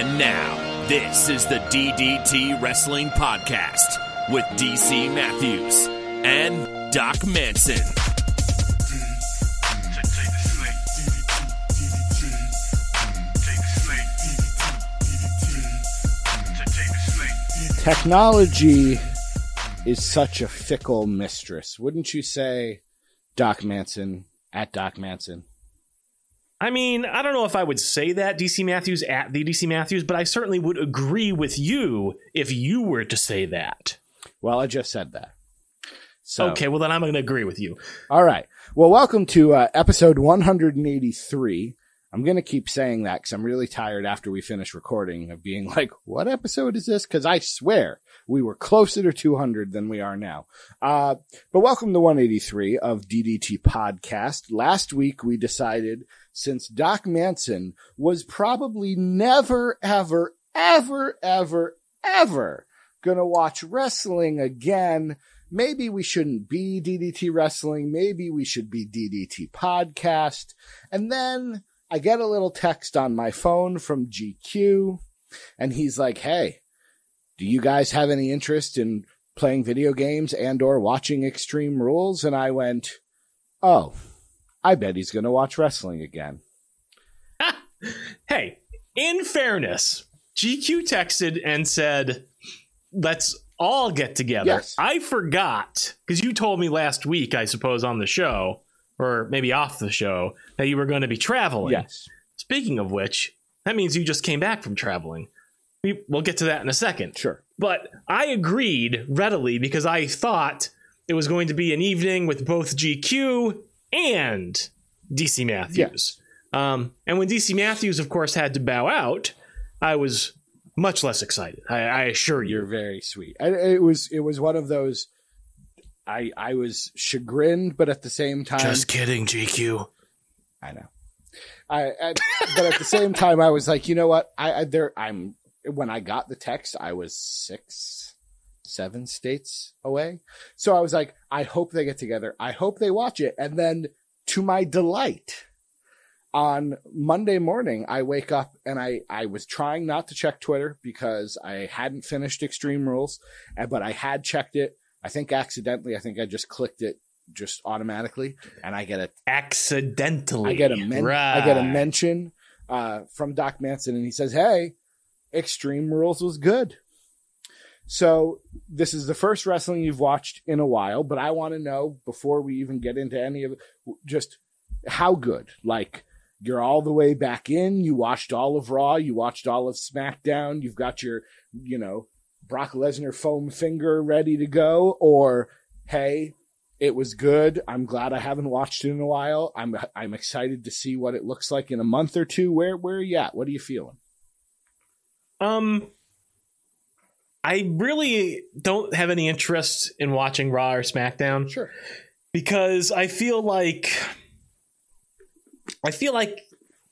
And now, this is the DDT Wrestling Podcast with DC Matthews and Doc Manson. Technology is such a fickle mistress, wouldn't you say, Doc Manson, at Doc Manson? I mean, I don't know if I would say that, DC Matthews, at the DC Matthews, but I certainly would agree with you if you were to say that. Well, I just said that. So. Okay, well, then I'm going to agree with you. All right. Well, welcome to episode 183. I'm going to keep saying that because I'm really tired after we finish recording of being like, what episode is this? Because I swear we were closer to 200 than we are now. But welcome to 183 of DDT Podcast. Last week we decided, since Doc Manson was probably never, ever, ever, ever, ever going to watch wrestling again, maybe we shouldn't be DDT Wrestling. Maybe we should be DDT Podcast. And then I get a little text on my phone from GQ, and he's like, hey, do you guys have any interest in playing video games and or watching Extreme Rules? And I went, oh, I bet he's going to watch wrestling again. Hey, in fairness, GQ texted and said, let's all get together. Yes. I forgot, because you told me last week, I suppose, on the show, or maybe off the show, that you were going to be traveling. Yes. Speaking of which, that means you just came back from traveling. We'll get to that in a second. Sure. But I agreed readily because I thought it was going to be an evening with both GQ and DC Matthews. Yeah. And when DC Matthews, of course, had to bow out, I was much less excited. I assure you. You're very sweet. It was one of those, I was chagrined, but at the same time, just kidding, GQ. I know. But at the same time, I was like, you know what? When I got the text, I was 6-7 states away. So I was like, I hope they get together. I hope they watch it. And then, to my delight, on Monday morning, I wake up and I was trying not to check Twitter because I hadn't finished Extreme Rules, but I had checked it. I think accidentally. I think I just clicked it just automatically, and I get a mention from Doc Manson, and he says, "Hey, Extreme Rules was good. So this is the first wrestling you've watched in a while, but I want to know before we even get into any of it, just how good. Like, you're all the way back in. You watched all of Raw. You watched all of SmackDown. You've got your, Brock Lesnar foam finger ready to go, or hey, it was good. I'm glad I haven't watched it in a while. I'm excited to see what it looks like in a month or two. Where are you at? What are you feeling?" I really don't have any interest in watching Raw or SmackDown. Sure. Because I feel like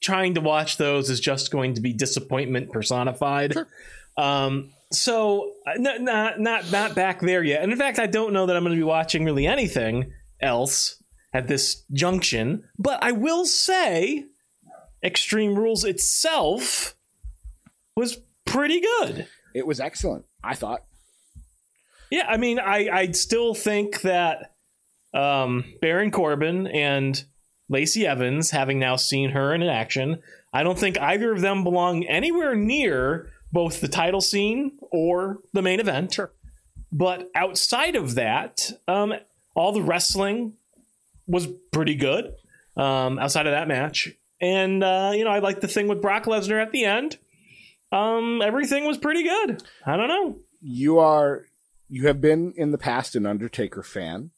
trying to watch those is just going to be disappointment personified. Sure. So not back there yet. And in fact, I don't know that I'm going to be watching really anything else at this junction. But I will say Extreme Rules itself was pretty good. It was excellent, I thought. Yeah, I mean, I still think that Baron Corbin and Lacey Evans, having now seen her in action, I don't think either of them belong anywhere near both the title scene or the main event. Sure. But outside of that, all the wrestling was pretty good outside of that match. And, I liked the thing with Brock Lesnar at the end. Everything was pretty good. I don't know. You have been in the past an Undertaker fan.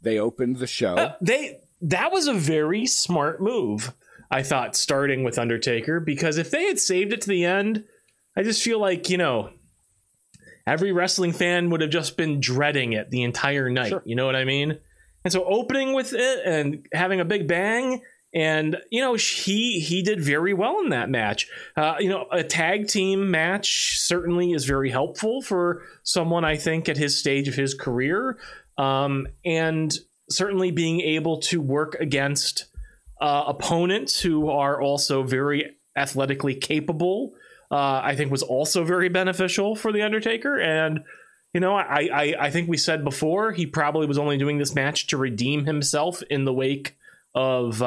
They opened the show. That was a very smart move, I thought, starting with Undertaker, because if they had saved it to the end, I just feel like, every wrestling fan would have just been dreading it the entire night. Sure. You know what I mean? And so opening with it and having a big bang, and, he did very well in that match. A tag team match certainly is very helpful for someone, I think, at his stage of his career. And certainly being able to work against opponents who are also very athletically capable I think was also very beneficial for The Undertaker. And, you know, I think we said before, he probably was only doing this match to redeem himself in the wake of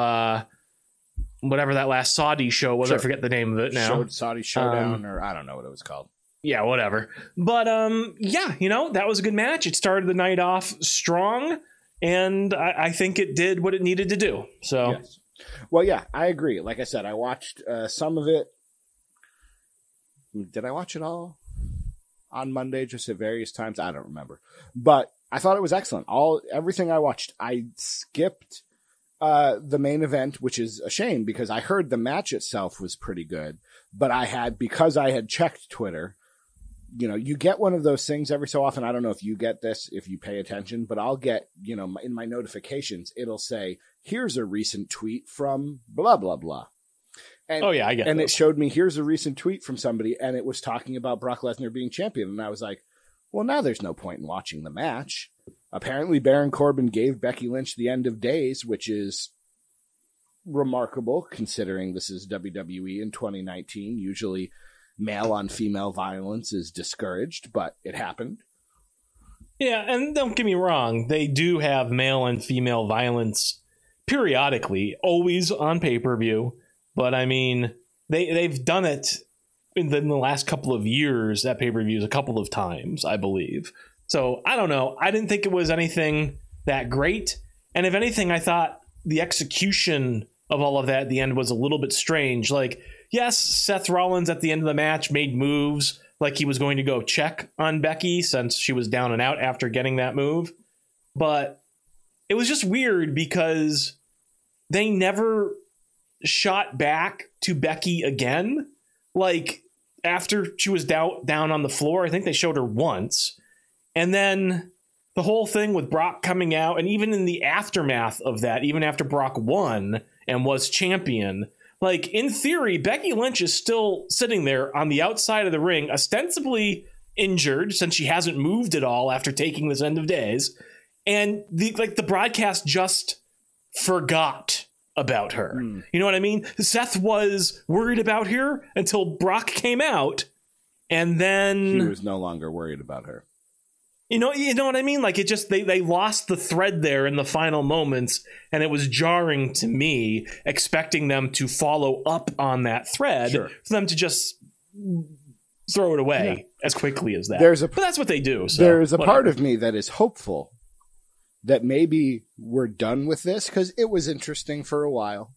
whatever that last Saudi show was. Sure. I forget the name of it now. Saudi Showdown, or I don't know what it was called. Yeah, whatever. But yeah, you know, that was a good match. It started the night off strong, and I think it did what it needed to do. So, yes. Well, yeah, I agree. Like I said, I watched some of it. Did I watch it all on Monday, just at various times? I don't remember, but I thought it was excellent. Everything I watched. I skipped the main event, which is a shame because I heard the match itself was pretty good, but because I had checked Twitter, you know, you get one of those things every so often. I don't know if you get this, if you pay attention, but I'll get, you know, in my notifications, it'll say, here's a recent tweet from blah, blah, blah. And, oh, yeah, I get it. And those. It showed me, here's a recent tweet from somebody, and it was talking about Brock Lesnar being champion. And I was like, well, now there's no point in watching the match. Apparently, Baron Corbin gave Becky Lynch the End of Days, which is remarkable considering this is WWE in 2019. Usually, male on female violence is discouraged, but it happened. Yeah, and don't get me wrong, they do have male and female violence periodically, always on pay-per-view. But, I mean, they've done it in the last couple of years, that pay-per-views, a couple of times, I believe. So, I don't know. I didn't think it was anything that great. And if anything, I thought the execution of all of that at the end was a little bit strange. Like, yes, Seth Rollins at the end of the match made moves like he was going to go check on Becky since she was down and out after getting that move. But it was just weird because they never shot back to Becky again. Like, after she was down on the floor, I think they showed her once, and then the whole thing with Brock coming out, and even in the aftermath of that, even after Brock won and was champion, like, in theory, Becky Lynch is still sitting there on the outside of the ring, ostensibly injured since she hasn't moved at all after taking this End of Days, and the broadcast just forgot about her. You know what I mean? Seth was worried about her until Brock came out, and then he was no longer worried about her. You know what I mean? Like, it just, they lost the thread there in the final moments, and it was jarring to me, expecting them to follow up on that thread. Sure. For them to just throw it away as quickly as that. But that's what they do. So there's a part of me that is hopeful that maybe we're done with this, because it was interesting for a while,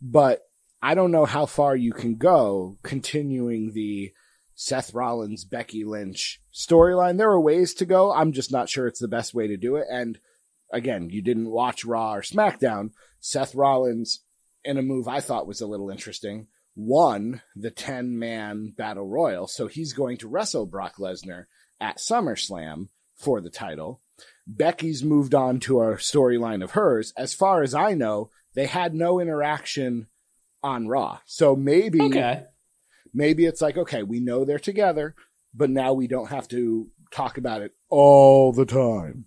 but I don't know how far you can go continuing the Seth Rollins, Becky Lynch storyline. There are ways to go. I'm just not sure it's the best way to do it. And again, you didn't watch Raw or SmackDown. Seth Rollins, in a move I thought was a little interesting, won the 10-man Battle Royal. So he's going to wrestle Brock Lesnar at SummerSlam for the title. Becky's moved on to a storyline of hers. As far as I know, they had no interaction on Raw. So maybe it's like, okay, we know they're together, but now we don't have to talk about it all the time.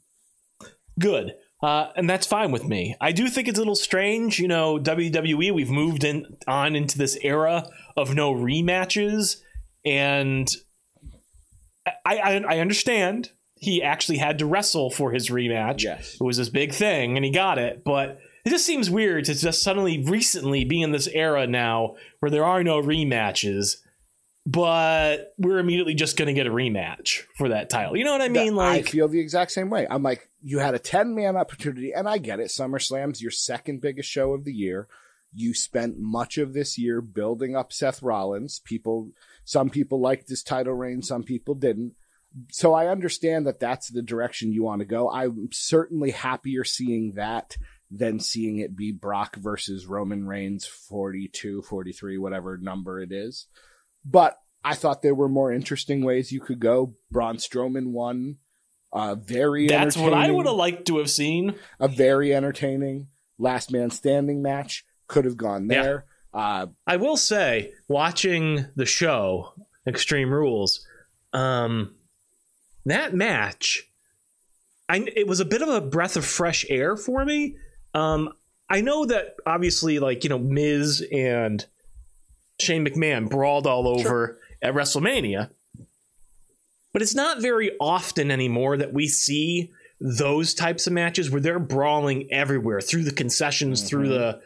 Good. And that's fine with me. I do think it's a little strange. You know, WWE, we've moved on into this era of no rematches. And I understand. He actually had to wrestle for his rematch. Yes. It was this big thing, and he got it. But it just seems weird to just suddenly recently be in this era now where there are no rematches, but we're immediately just going to get a rematch for that title. You know what I mean? Like, I feel the exact same way. I'm like, you had a 10-man opportunity, and I get it. SummerSlam's your second biggest show of the year. You spent much of this year building up Seth Rollins. Some people liked his title reign. Some people didn't. So I understand that that's the direction you want to go. I'm certainly happier seeing that than seeing it be Brock versus Roman Reigns 42, 43, whatever number it is. But I thought there were more interesting ways you could go. Braun Strowman won. That's what I would have liked to have seen. A very entertaining last man standing match. Could have gone there. Yeah. I will say, watching the show, Extreme Rules, that match, it was a bit of a breath of fresh air for me. I know that obviously, like, you know, Miz and Shane McMahon brawled all over at WrestleMania. But it's not very often anymore that we see those types of matches where they're brawling everywhere, through the concessions, through the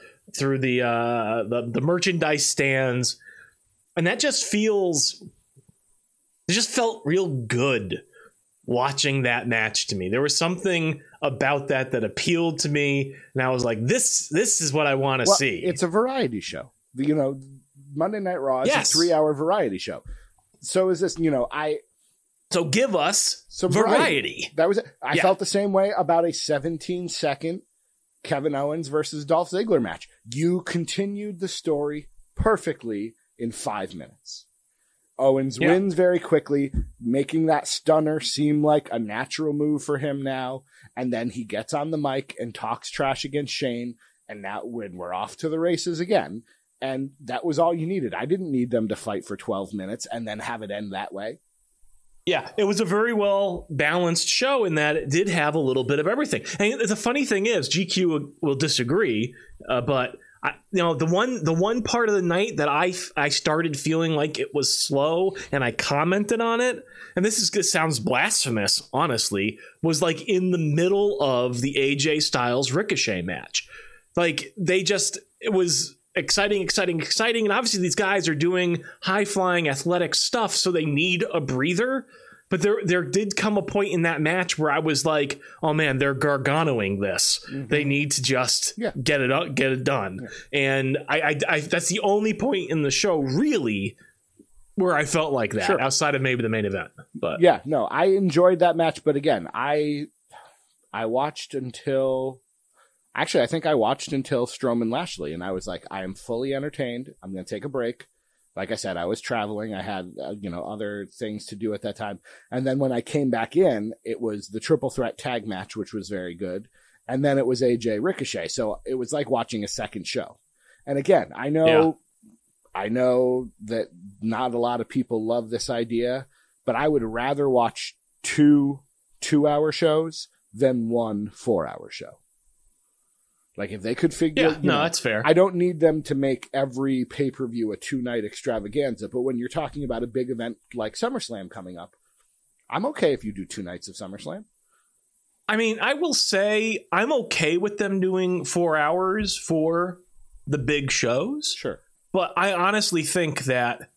merchandise stands. And that just feels, it just felt real good watching that match to me. There was something about that that appealed to me, and I was like, this is what I want to see. It's a variety show. You know, Monday Night Raw is a 3-hour variety show. So is this, you know, So give us some variety. That was it. I felt the same way about a 17-second Kevin Owens versus Dolph Ziggler match. You continued the story perfectly in 5 minutes. Owens wins very quickly, making that stunner seem like a natural move for him now. And then he gets on the mic and talks trash against Shane. And now we're off to the races again. And that was all you needed. I didn't need them to fight for 12 minutes and then have it end that way. Yeah, it was a very well balanced show in that it did have a little bit of everything. And the funny thing is, GQ will disagree, but the one part of the night that I started feeling like it was slow, and I commented on it, and this sounds blasphemous, honestly, was like in the middle of the AJ Styles Ricochet match. Like it was exciting, and obviously these guys are doing high-flying athletic stuff, so they need a breather. But there did come a point in that match where I was like, oh man, they're garganoing this. Mm-hmm. They need to just get it done. Yeah. And I that's the only point in the show really where I felt like that, outside of maybe the main event. But yeah, no, I enjoyed that match. But again, I watched until... Actually, I think I watched until Strowman Lashley, and I was like, I am fully entertained. I'm going to take a break. Like I said, I was traveling. I had, other things to do at that time. And then when I came back in, it was the triple threat tag match, which was very good. And then it was AJ Ricochet. So it was like watching a second show. And again, I know that not a lot of people love this idea, but I would rather watch two-hour shows than 1 4-hour show. Like, if they could figure... Yeah, no, that's fair. I don't need them to make every pay-per-view a 2-night extravaganza, but when you're talking about a big event like SummerSlam coming up, I'm okay if you do 2 nights of SummerSlam. I mean, I will say I'm okay with them doing 4 hours for the big shows. Sure. But I honestly think that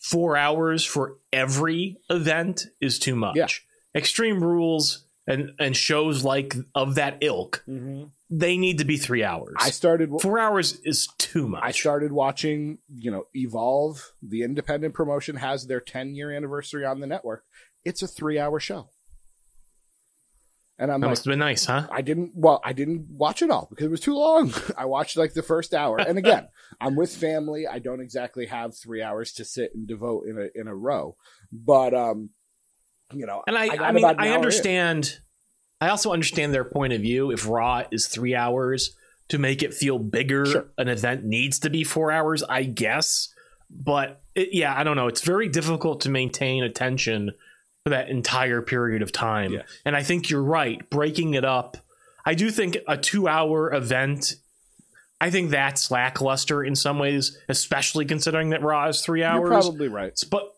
4 hours for every event is too much. Yeah. Extreme Rules and shows like of that ilk... Mm-hmm. They need to be 3 hours. 4 hours is too much. I started watching, Evolve, the independent promotion, has their 10-year anniversary on the network. It's a 3-hour show. And that must have been nice, huh? I didn't watch it all because it was too long. I watched the first hour. And again, I'm with family. I don't exactly have 3 hours to sit and devote in a row. But, and I understand... I also understand their point of view. If Raw is 3 hours, to make it feel bigger, an event needs to be 4 hours, I guess. But I don't know. It's very difficult to maintain attention for that entire period of time. Yeah. And I think you're right. Breaking it up. I do think a 2-hour event, I think that's lackluster in some ways, especially considering that Raw is 3 hours. You're probably right. But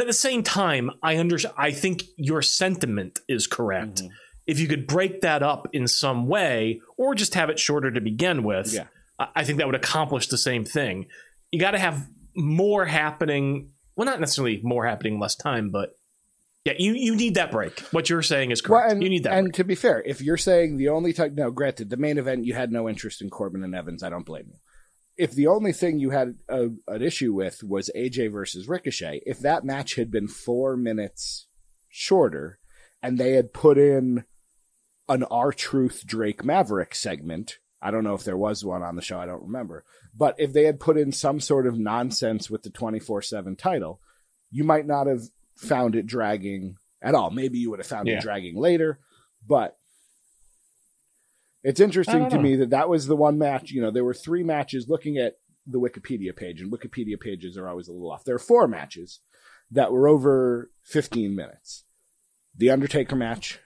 at the same time, I think your sentiment is correct. Mm-hmm. If you could break that up in some way or just have it shorter to begin with, I think that would accomplish the same thing. You got to have more happening. Well, not necessarily more happening, less time, but you need that break. What you're saying is correct. Well, you need that break. And to be fair, if you're saying the only time, now granted, the main event, you had no interest in Corbin and Evans. I don't blame you. If the only thing you had an issue with was AJ versus Ricochet, if that match had been 4 minutes shorter and they had put in an R-Truth Drake Maverick segment. I don't know if there was one on the show. I don't remember. But if they had put in some sort of nonsense with the 24/7 title, you might not have found it dragging at all. Maybe you would have found it dragging later. But it's interesting to me that was the one match. There were 3 matches looking at the Wikipedia page, and Wikipedia pages are always a little off. There are 4 matches that were over 15 minutes. The Undertaker match.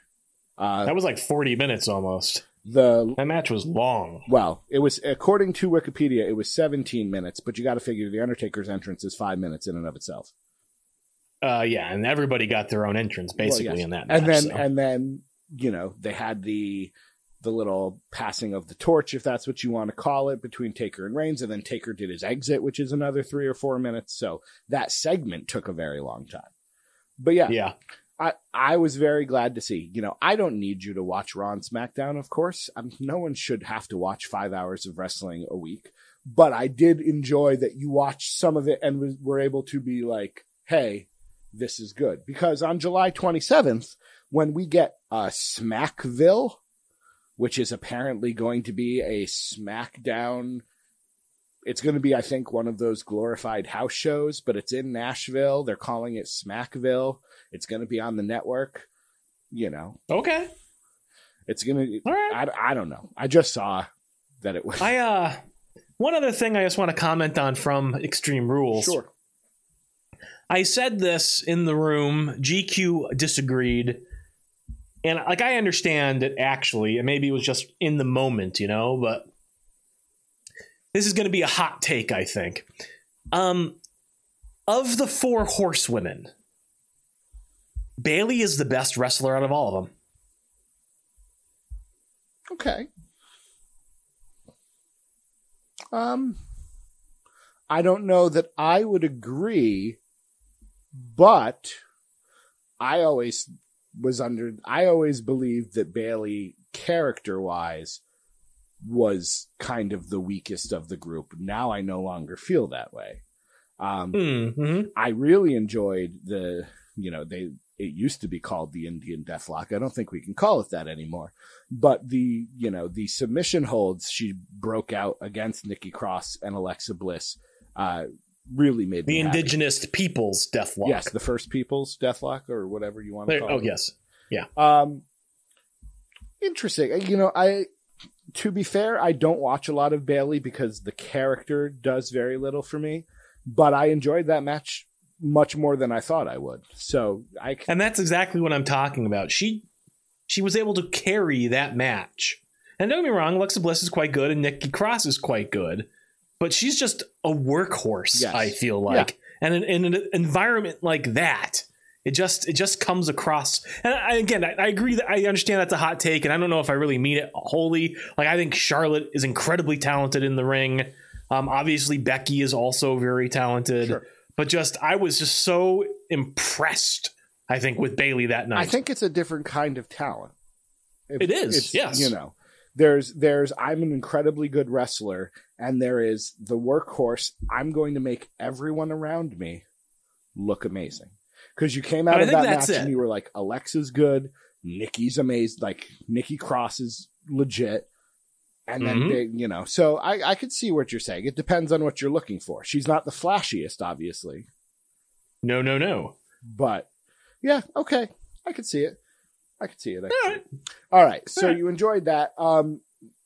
That was 40 minutes almost. That match was long. Well, it was, according to Wikipedia, it was 17 minutes, but you got to figure the Undertaker's entrance is 5 minutes in and of itself. Yeah, and everybody got their own entrance basically in that match. And then, you know, they had the little passing of the torch, if that's what you want to call it, between Taker and Reigns, and then Taker did his exit, which is another 3 or 4 minutes. So that segment took a very long time. But yeah. I was very glad to see. You know, I don't need you to watch Raw and SmackDown, of course. No one should have to watch 5 hours of wrestling a week. But I did enjoy that you watched some of it and were able to be like, hey, this is good. Because on July 27th, when we get a Smackville, which is apparently going to be a SmackDown, it's going to be, I think, one of those glorified house shows, but it's in Nashville. They're calling it Smackville. It's going to be on the network, you know. Okay. It's going to, all right. I don't know. I just saw that it was. One other thing I just want to comment on from Extreme Rules. Sure. I said this in the room. GQ disagreed. And like, I understand it actually, and maybe it was just in the moment, you know, but this is going to be a hot take, I think. Of the four horsewomen, Bayley is the best wrestler out of all of them. Okay. I don't know that I would agree, but I always believed that Bayley, character-wise, was kind of the weakest of the group. Now I no longer feel that way. I really enjoyed it used to be called the Indian Deathlock. I don't think we can call it that anymore. But the submission holds she broke out against Nikki Cross and Alexa Bliss really made me happy. Indigenous Peoples Deathlock. Yes, the First Peoples Deathlock or whatever you want to call it. Oh, yes. Yeah. Interesting. You know, to be fair, I don't watch a lot of Bayley because the character does very little for me, but I enjoyed that match much more than I thought I would. And that's exactly what I'm talking about. She was able to carry that match. And don't get me wrong, Alexa Bliss is quite good and Nikki Cross is quite good, but she's just a workhorse, yes. I feel like. Yeah. And in an environment like that, it just comes across. And I agree that I understand that's a hot take, and I don't know if I really mean it wholly. Like, I think Charlotte is incredibly talented in the ring. Obviously Becky is also very talented. Sure. But I was just so impressed, I think, with Bayley that night. I think it's a different kind of talent. It is, yes. You know, there's I'm an incredibly good wrestler, and there is the workhorse. I'm going to make everyone around me look amazing. Because you came out of that match and you were like, Alexa's good, Nikki's amazed, like Nikki Cross is legit. And then, so I could see what you're saying. It depends on what you're looking for. She's not the flashiest, obviously. No. But yeah, okay. I could see it. All right. So you enjoyed that.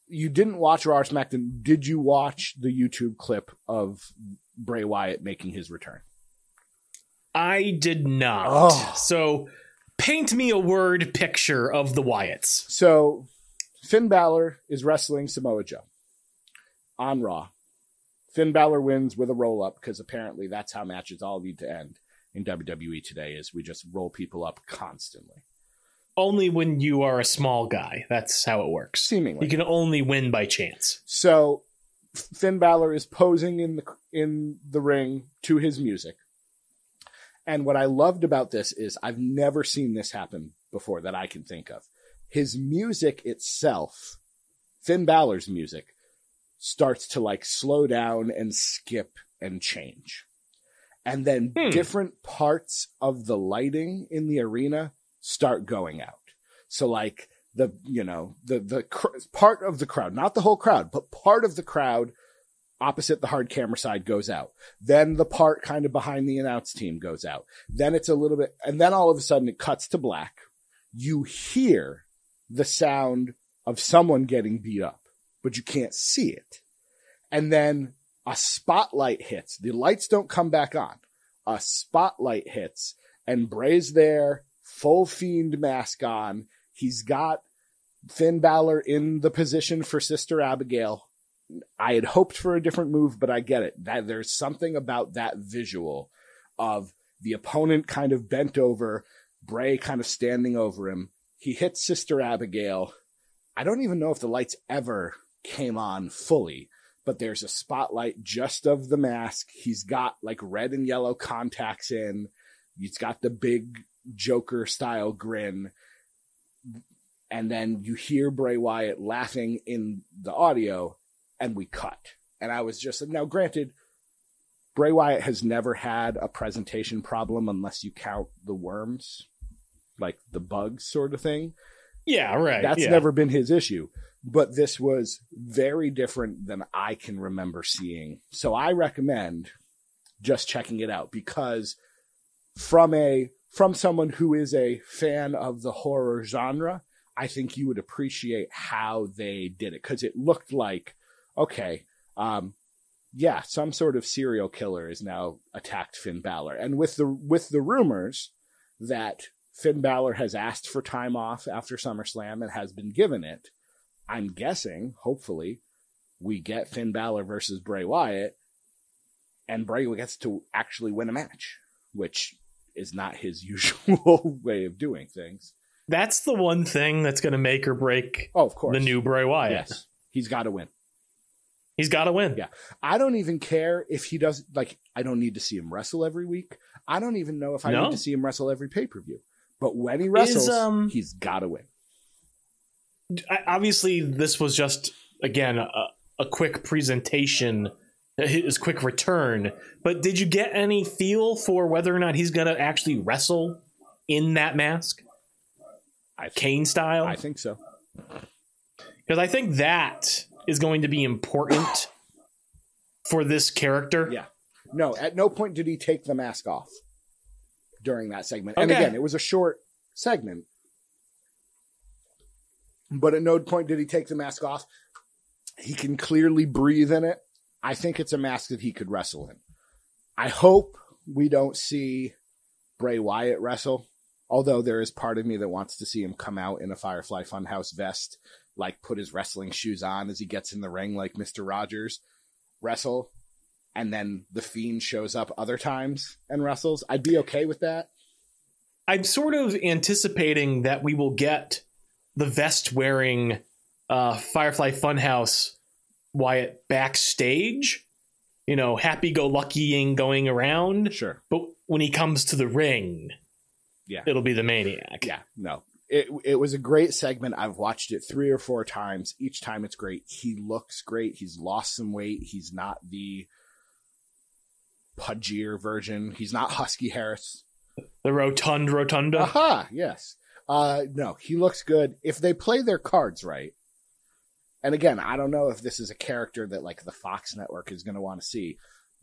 You didn't watch Raw or SmackDown. Did you watch the YouTube clip of Bray Wyatt making his return? I did not. Oh. So paint me a word picture of the Wyatts. So Finn Balor is wrestling Samoa Joe on Raw. Finn Balor wins with a roll-up because apparently that's how matches all need to end in WWE today, is we just roll people up constantly. Only when you are a small guy. That's how it works. Seemingly. You can only win by chance. So Finn Balor is posing in the ring to his music. And what I loved about this is I've never seen this happen before that I can think of. His music itself, Finn Balor's music, starts to like slow down and skip and change. And then different parts of the lighting in the arena start going out. So like the part of the crowd, not the whole crowd, but part of the crowd opposite the hard camera side goes out. Then the part kind of behind the announce team goes out. Then it's a little bit, and then all of a sudden it cuts to black. You hear the sound of someone getting beat up, but you can't see it. And then a spotlight hits. The lights don't come back on. A spotlight hits, and Bray's there, full Fiend mask on. He's got Finn Balor in the position for Sister Abigail. I had hoped for a different move, but I get it. That there's something about that visual of the opponent kind of bent over, Bray kind of standing over him. He hits Sister Abigail. I don't even know if the lights ever came on fully, but there's a spotlight just of the mask. He's got like red and yellow contacts in. He's got the big Joker style grin. And then you hear Bray Wyatt laughing in the audio, and we cut. And I was just like, now granted, Bray Wyatt has never had a presentation problem unless you count the worms, like the bugs sort of thing. Yeah, right. That's never been his issue. But this was very different than I can remember seeing. So I recommend just checking it out, because from someone who is a fan of the horror genre, I think you would appreciate how they did it, because it looked like, okay, some sort of serial killer is now attacked Finn Balor. And with the rumors that Finn Balor has asked for time off after SummerSlam and has been given it, I'm guessing, hopefully, we get Finn Balor versus Bray Wyatt, and Bray gets to actually win a match, which is not his usual way of doing things. That's the one thing that's going to make or break the new Bray Wyatt. Yes. He's got to win. He's got to win. Yeah. I don't even care if he doesn't, like, I don't need to see him wrestle every week. I don't even know if I need to see him wrestle every pay-per-view. But when he wrestles, he's got to win. Obviously, this was just, again, a quick presentation, his quick return. But did you get any feel for whether or not he's going to actually wrestle in that mask? Kane style? I think so. Because I think that is going to be important for this character. Yeah. No, at no point did he take the mask off during that segment. Okay. And again, it was a short segment. But at no point did he take the mask off. He can clearly breathe in it. I think it's a mask that he could wrestle in. I hope we don't see Bray Wyatt wrestle, although there is part of me that wants to see him come out in a Firefly Funhouse vest, like put his wrestling shoes on as he gets in the ring like Mr. Rogers, wrestle, and then the Fiend shows up other times and wrestles. I'd be okay with that. I'm sort of anticipating that we will get the vest wearing Firefly Funhouse Wyatt backstage, you know, happy go luckying going around. Sure. But when he comes to the ring, it'll be the Maniac. Yeah. No, it was a great segment. I've watched it 3 or 4 times. Each time it's great. He looks great. He's lost some weight. He's not the pudgier version. He's not Husky Harris. The rotund rotunda. Aha. Yes. No, he looks good. If they play their cards right, and again, I don't know if this is a character that like the Fox network is going to want to see,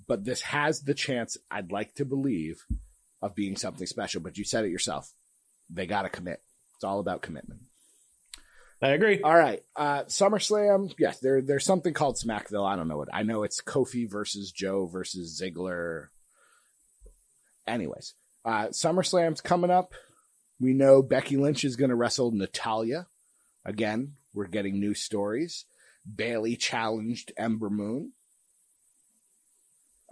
but this has the chance, I'd like to believe, of being something special. But you said it yourself. They got to commit. It's all about commitment. I agree. All right. SummerSlam. Yes, there's something called Smackville. I don't know what. I know it's Kofi versus Joe versus Ziggler. Anyways, SummerSlam's coming up. We know Becky Lynch is going to wrestle Natalya. Again, we're getting new stories. Bayley challenged Ember Moon.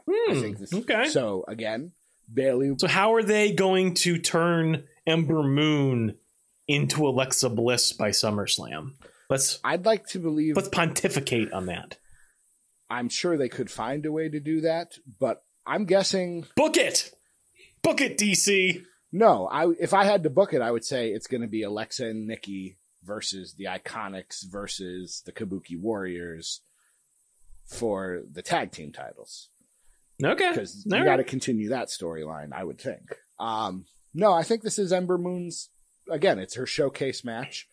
I think this, okay. So again, Bayley. So how are they going to turn Ember Moon into Alexa Bliss by SummerSlam? I'd like to believe. Let's pontificate on that. I'm sure they could find a way to do that, but I'm guessing. Book it, DC. No, if I had to book it, I would say it's going to be Alexa and Nikki versus the Iconics versus the Kabuki Warriors for the tag team titles. Okay. Because you got to continue that storyline, I would think. No, I think this is Ember Moon's, again, it's her showcase match.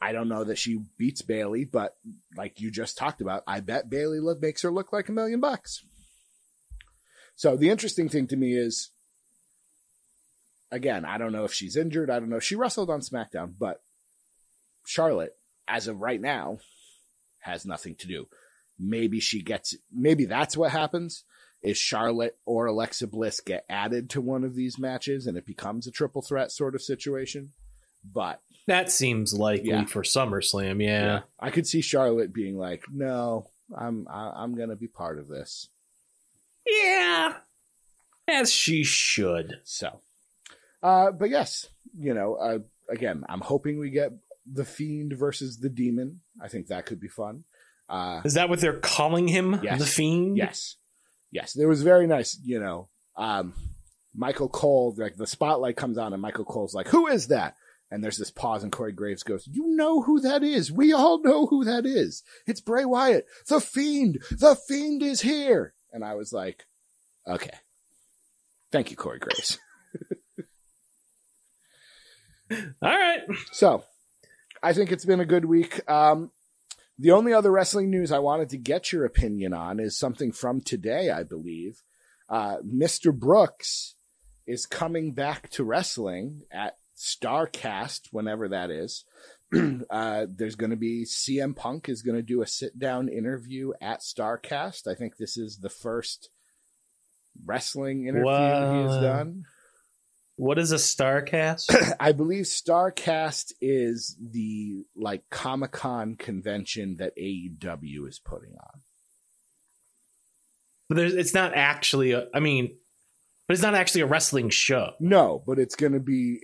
I don't know that she beats Bayley, but like you just talked about, I bet Bayley makes her look like $1 million. So the interesting thing to me is, again, I don't know if she's injured. I don't know. She wrestled on SmackDown, but Charlotte, as of right now, has nothing to do. Maybe that's what happens, is Charlotte or Alexa Bliss get added to one of these matches and it becomes a triple threat sort of situation. But that seems likely for SummerSlam. Yeah, I could see Charlotte being like, "No, I'm gonna be part of this." Yeah, as she should. So, but yes, you know, again, I'm hoping we get the Fiend versus the Demon. I think that could be fun. Is that what they're calling him? Yes. The Fiend? Yes. There was very nice, you know, Michael Cole, like the spotlight comes on and Michael Cole's like, "Who is that?" And there's this pause and Corey Graves goes, "You know who that is. We all know who that is. It's Bray Wyatt. The Fiend. The Fiend is here." And I was like, okay. Thank you, Corey Graves. All right. So I think it's been a good week. The only other wrestling news I wanted to get your opinion on is something from today, I believe. Mr. Brooks is coming back to wrestling at Starcast, whenever that is. There's going to be CM Punk is going to do a sit-down interview at Starcast. I think this is the first wrestling interview he has done. What is a Starcast? I believe Starcast is the like Comic-Con convention that AEW is putting on. But it's not actually a wrestling show. No, but it's going to be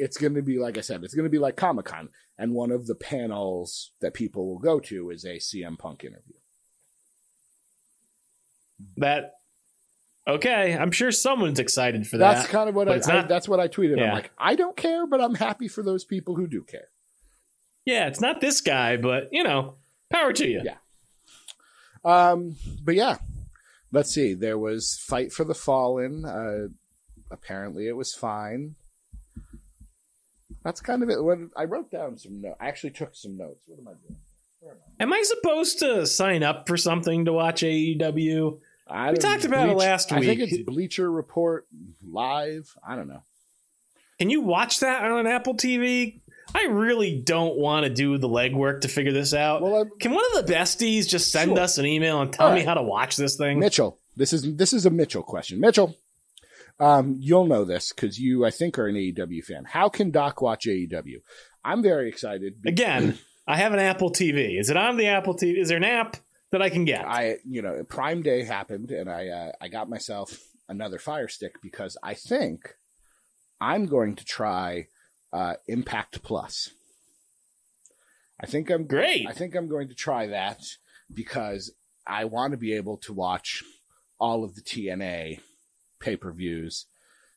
like I said, it's going to be like Comic-Con, and one of the panels that people will go to is a CM Punk interview. Okay, I'm sure someone's excited for that. That's kind of what that's what I tweeted. Yeah. I'm like, I don't care, but I'm happy for those people who do care. Yeah, it's not this guy, but, you know, power to you. Yeah. But yeah, let's see. There was Fight for the Fallen. Apparently it was fine. That's kind of it. When I wrote down some notes. I actually took some notes. What am I doing? Where am I? Am I supposed to sign up for something to watch AEW? We talked about it last week. I think it's Bleacher Report Live. I don't know. Can you watch that on Apple TV? I really don't want to do the legwork to figure this out. Well, can one of the besties just send us an email and tell me how to watch this thing? Mitchell, this is a Mitchell question. Mitchell, you'll know this because you, I think, are an AEW fan. How can Doc watch AEW? I'm very excited. Again, I have an Apple TV. Is it on the Apple TV? Is there an app that I can get? Prime Day happened, and I got myself another Fire Stick because I think I'm going to try Impact Plus. I think I'm going to try that because I want to be able to watch all of the TNA pay-per-views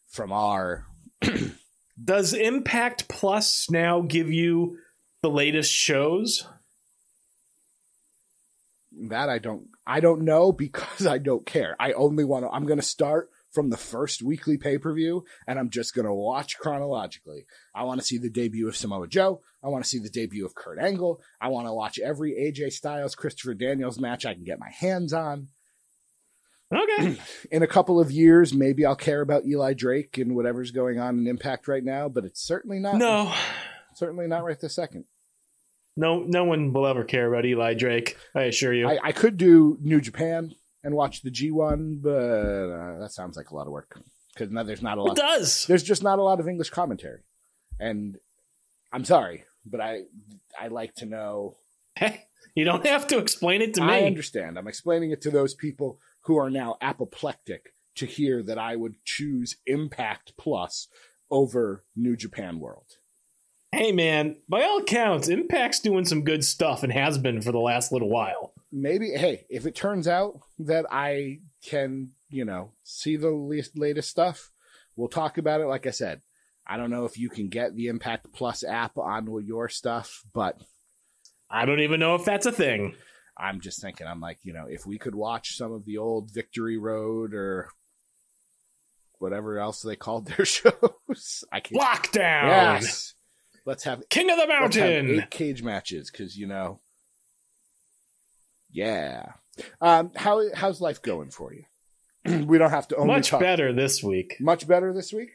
from our. Does Impact Plus now give you the latest shows? That I don't know because I don't care. I'm going to start from the first weekly pay-per-view and I'm just going to watch chronologically. I want to see the debut of Samoa Joe. I want to see the debut of Kurt Angle. I want to watch every AJ Styles, Christopher Daniels match I can get my hands on. Okay. In a couple of years, maybe I'll care about Eli Drake and whatever's going on in Impact right now, but it's certainly not right this second. No one will ever care about Eli Drake, I assure you. I could do New Japan and watch the G1, but that sounds like a lot of work. Because there's not a lot. It does. There's just not a lot of English commentary. And I'm sorry, but I like to know. Hey, you don't have to explain it to me. I understand. I'm explaining it to those people who are now apoplectic to hear that I would choose Impact Plus over New Japan World. Hey, man, by all accounts, Impact's doing some good stuff and has been for the last little while. Maybe, hey, if it turns out that I can, you know, see the latest stuff, we'll talk about it. Like I said, I don't know if you can get the Impact Plus app on your stuff, but I don't even know if that's a thing. I'm just thinking, I'm like, you know, if we could watch some of the old Victory Road or whatever else they called their shows. I can't. Lockdown! Yes! Let's have King of the Mountain. Let's have 8 cage matches, because you know. Yeah. How's life going for you? We don't have to only much talk. Better this week. Much better this week?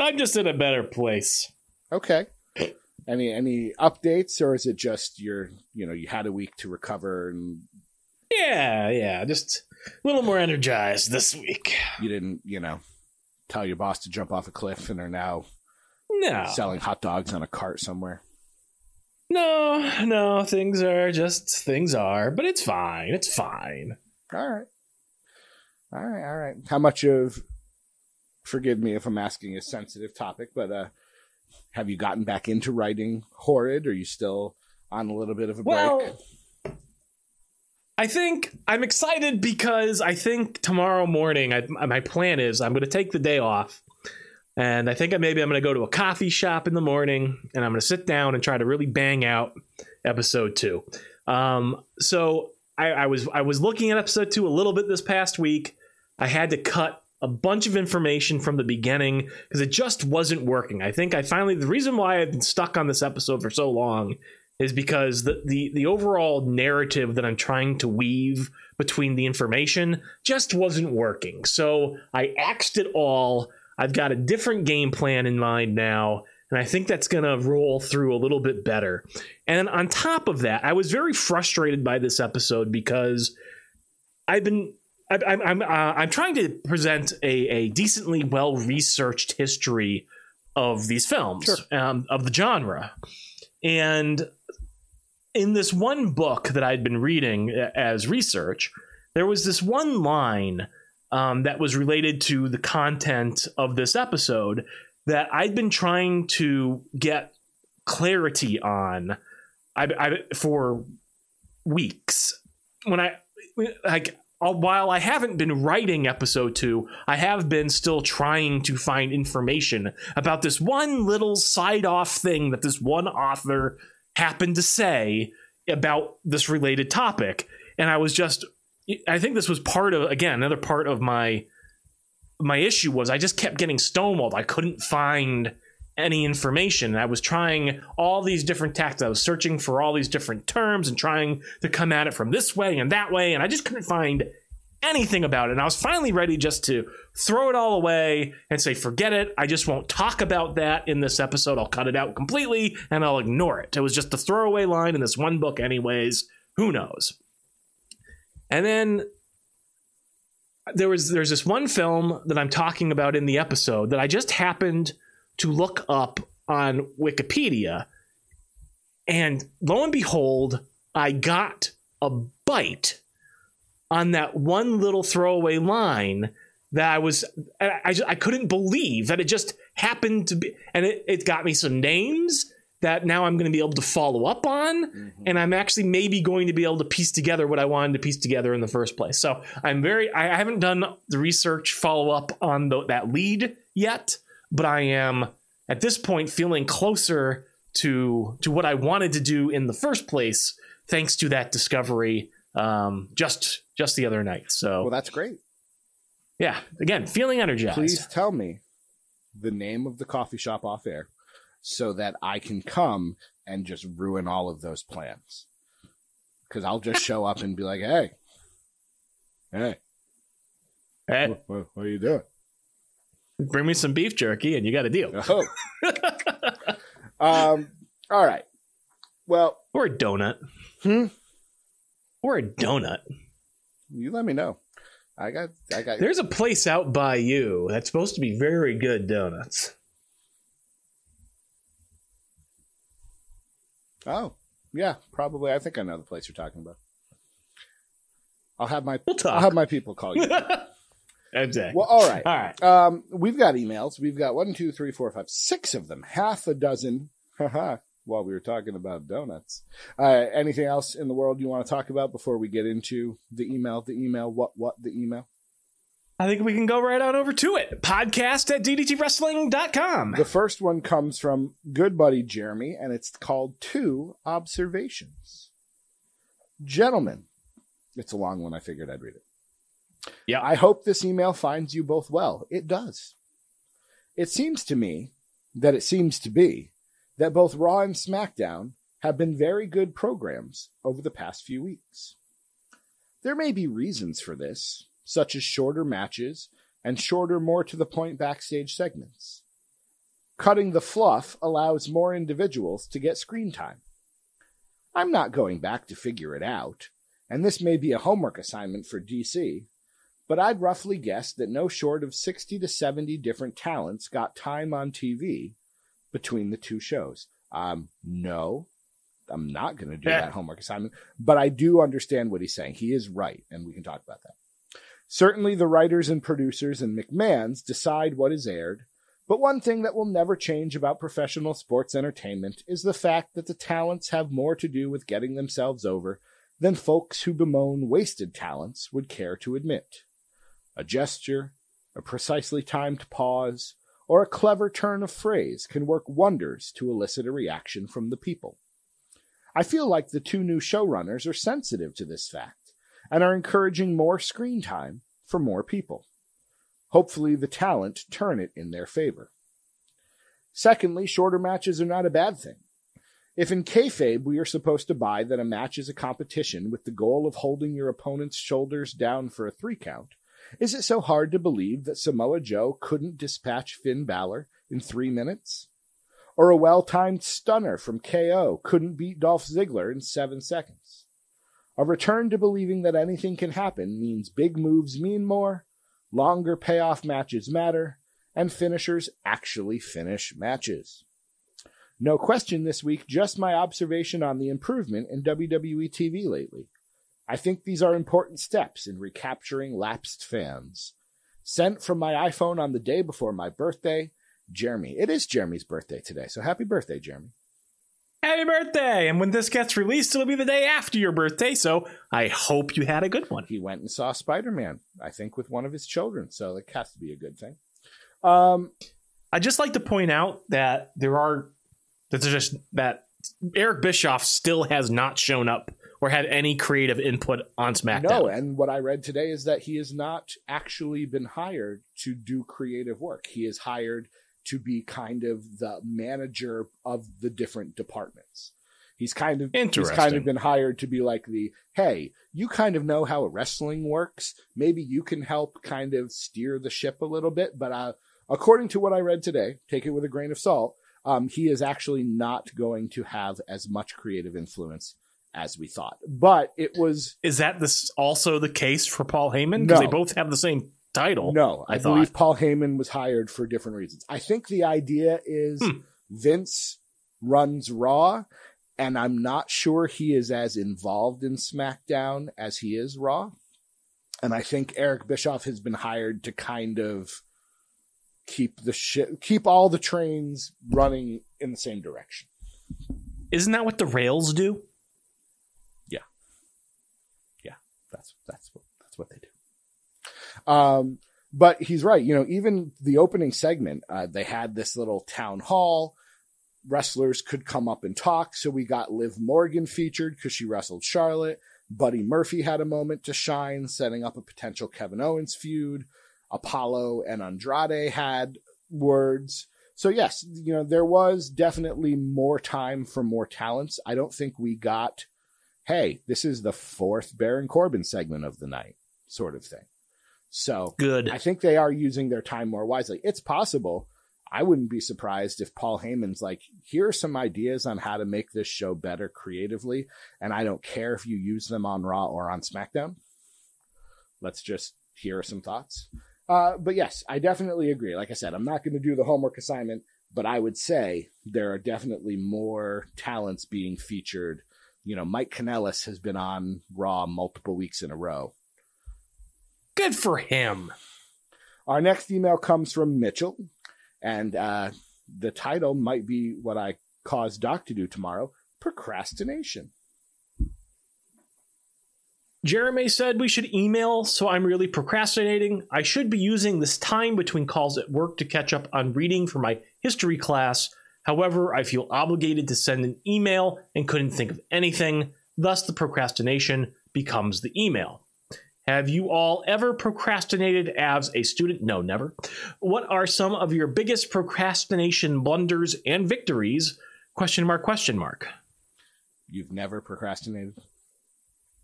I'm just in a better place. Okay. Any updates, or is it just you had a week to recover and Yeah. Just a little more energized this week. You didn't, tell your boss to jump off a cliff and are now No. Selling hot dogs on a cart somewhere. No, things are, but it's fine. It's fine. All right. How much of, forgive me if I'm asking a sensitive topic, but have you gotten back into writing Horrid? Are you still on a little bit of a break? I think I'm excited because I think tomorrow morning, my plan is I'm going to take the day off. And I think I'm going to go to a coffee shop in the morning and I'm going to sit down and try to really bang out episode 2. So I was looking at episode 2 a little bit this past week. I had to cut a bunch of information from the beginning because it just wasn't working. I think the reason why I've been stuck on this episode for so long is because the overall narrative that I'm trying to weave between the information just wasn't working. So I axed it all. I've got a different game plan in mind now, and I think that's going to roll through a little bit better. And on top of that, I was very frustrated by this episode because I'm trying to present a decently well-researched history of these films, sure. Of the genre. And in this one book that I'd been reading as research, there was this one line that was related to the content of this episode that I'd been trying to get clarity on for weeks. While I haven't been writing episode 2, I have been still trying to find information about this one little side off thing that this one author happened to say about this related topic. And I think this was another part of my issue was I just kept getting stonewalled. I couldn't find any information. I was trying all these different tactics. I was searching for all these different terms and trying to come at it from this way and that way. And I just couldn't find anything about it. And I was finally ready just to throw it all away and say, forget it. I just won't talk about that in this episode. I'll cut it out completely and I'll ignore it. It was just a throwaway line in this one book anyways. Who knows? And then there's this one film that I'm talking about in the episode that I just happened to look up on Wikipedia. And lo and behold, I got a bite on that one little throwaway line that I couldn't believe that it just happened to be. And it got me some names that now I'm going to be able to follow up on, mm-hmm. and I'm actually maybe going to be able to piece together what I wanted to piece together in the first place. So I haven't done the research follow-up on that lead yet, but I am, at this point, feeling closer to what I wanted to do in the first place, thanks to that discovery just the other night. So, well, that's great. Yeah, again, feeling energized. Please tell me the name of the coffee shop off air, so that I can come and just ruin all of those plans. Because I'll just show up and be like, hey. What are you doing? Bring me some beef jerky and you got a deal. Oh. All right. Well. Or a donut. Or a donut. You let me know. I got. There's a place out by you that's supposed to be very good donuts. Oh, yeah, probably. I think I know the place you're talking about. I'll have my people call you. Exactly. Well, all right. We've got emails. We've got 6 of them. Half a dozen. While we were talking about donuts. Anything else in the world you want to talk about before we get into the email? I think we can go right on over to it. Podcast@DDTWrestling.com. The first one comes from good buddy Jeremy, and it's called 2 Observations. Gentlemen, it's a long one. I figured I'd read it. Yeah. I hope this email finds you both well. It does. It seems to be that both Raw and SmackDown have been very good programs over the past few weeks. There may be reasons for this, such as shorter matches and shorter, more to the point backstage segments. Cutting the fluff allows more individuals to get screen time. I'm not going back to figure it out, and this may be a homework assignment for DC, but I'd roughly guess that no short of 60 to 70 different talents got time on TV, between the two shows. No, I'm not going to do that homework assignment, but I do understand what he's saying. He is right, and we can talk about that. Certainly, the writers and producers and McMahons decide what is aired, but one thing that will never change about professional sports entertainment is the fact that the talents have more to do with getting themselves over than folks who bemoan wasted talents would care to admit. A gesture, a precisely timed pause, or a clever turn of phrase can work wonders to elicit a reaction from the people. I feel like the two new showrunners are sensitive to this fact and are encouraging more screen time for more people. Hopefully the talent turn it in their favor. Secondly, shorter matches are not a bad thing. If in kayfabe we are supposed to buy that a match is a competition with the goal of holding your opponent's shoulders down for a 3 count, is it so hard to believe that Samoa Joe couldn't dispatch Finn Balor in 3 minutes? Or a well-timed stunner from KO couldn't beat Dolph Ziggler in 7 seconds? A return to believing that anything can happen means big moves mean more, longer payoff matches matter, and finishers actually finish matches. No question this week, just my observation on the improvement in WWE TV lately. I think these are important steps in recapturing lapsed fans. Sent from my iPhone on the day before my birthday, Jeremy. It is Jeremy's birthday today, so happy birthday, Jeremy. Happy birthday! And when this gets released, it'll be the day after your birthday, so I hope you had a good one. He went and saw Spider-Man, I think, with one of his children, so it has to be a good thing. I'd just like to point out that that Eric Bischoff still has not shown up or had any creative input on SmackDown. No, and what I read today is that he has not actually been hired to do creative work. He is hired to be kind of the manager of the different departments. He's kind of been hired to be like the, hey, you kind of know how wrestling works. Maybe you can help kind of steer the ship a little bit. But according to what I read today, take it with a grain of salt, he is actually not going to have as much creative influence as we thought. But it was... Is that this also the case for Paul Heyman? Because they both have the same title. No, I believe Paul Heyman was hired for different reasons. I think the idea is Vince runs Raw, and I'm not sure he is as involved in SmackDown as he is Raw. And I think Eric Bischoff has been hired to kind of keep all the trains running in the same direction. Isn't that what the rails do? That's what they do. But he's right. You know, even the opening segment, they had this little town hall. Wrestlers could come up and talk. So we got Liv Morgan featured because she wrestled Charlotte. Buddy Murphy had a moment to shine, setting up a potential Kevin Owens feud. Apollo and Andrade had words. So yes, you know, there was definitely more time for more talents. I don't think we got... hey, this is the 4th Baron Corbin segment of the night sort of thing. So good. I think they are using their time more wisely. It's possible. I wouldn't be surprised if Paul Heyman's like, here are some ideas on how to make this show better creatively, and I don't care if you use them on Raw or on SmackDown. Let's just hear some thoughts. But yes, I definitely agree. Like I said, I'm not going to do the homework assignment, but I would say there are definitely more talents being featured. You know, Mike Kanellis has been on Raw multiple weeks in a row. Good for him. Our next email comes from Mitchell, and the title might be what I cause Doc to do tomorrow, procrastination. Jeremy said we should email, so I'm really procrastinating. I should be using this time between calls at work to catch up on reading for my history class. However, I feel obligated to send an email and couldn't think of anything. Thus, the procrastination becomes the email. Have you all ever procrastinated as a student? No, never. What are some of your biggest procrastination blunders and victories? Question mark, question mark. You've never procrastinated?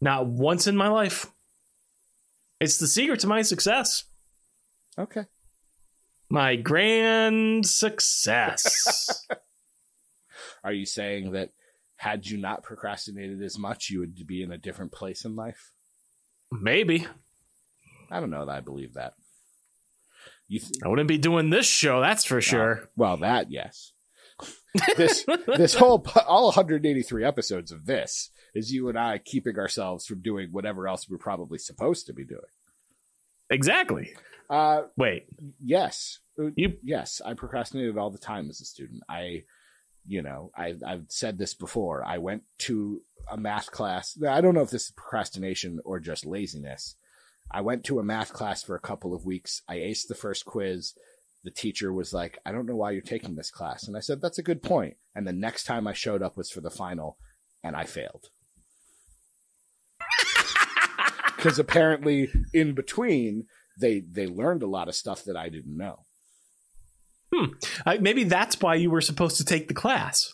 Not once in my life. It's the secret to my success. Okay. My grand success. Are you saying that had you not procrastinated as much, you would be in a different place in life? Maybe. I don't know that I believe that. I wouldn't be doing this show, that's for sure. Well, that, yes. This whole, all 183 episodes of this is you and I keeping ourselves from doing whatever else we're probably supposed to be doing. Exactly. Wait. Yes. Yes. I procrastinated all the time as a student. I've said this before. I went to a math class. I don't know if this is procrastination or just laziness. I went to a math class for a couple of weeks. I aced the first quiz. The teacher was like, I don't know why you're taking this class. And I said, that's a good point. And the next time I showed up was for the final, and I failed. Because apparently in between, they learned a lot of stuff that I didn't know. Maybe that's why you were supposed to take the class.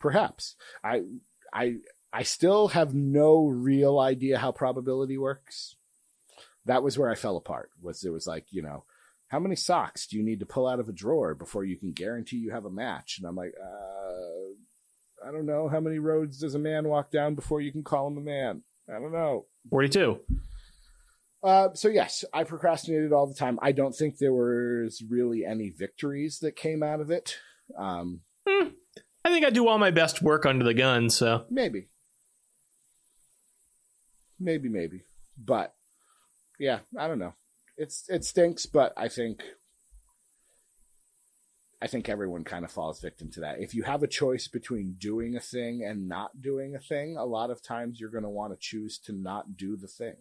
Perhaps. I still have no real idea how probability works. That was where I fell apart. It was like, how many socks do you need to pull out of a drawer before you can guarantee you have a match? And I'm like, I don't know. How many roads does a man walk down before you can call him a man? I don't know. 42. So yes, I procrastinated all the time. I don't think there was really any victories that came out of it. I think I do all my best work under the gun. So maybe, but yeah, I don't know. It stinks, but I think everyone kind of falls victim to that. If you have a choice between doing a thing and not doing a thing, a lot of times you're going to want to choose to not do the thing.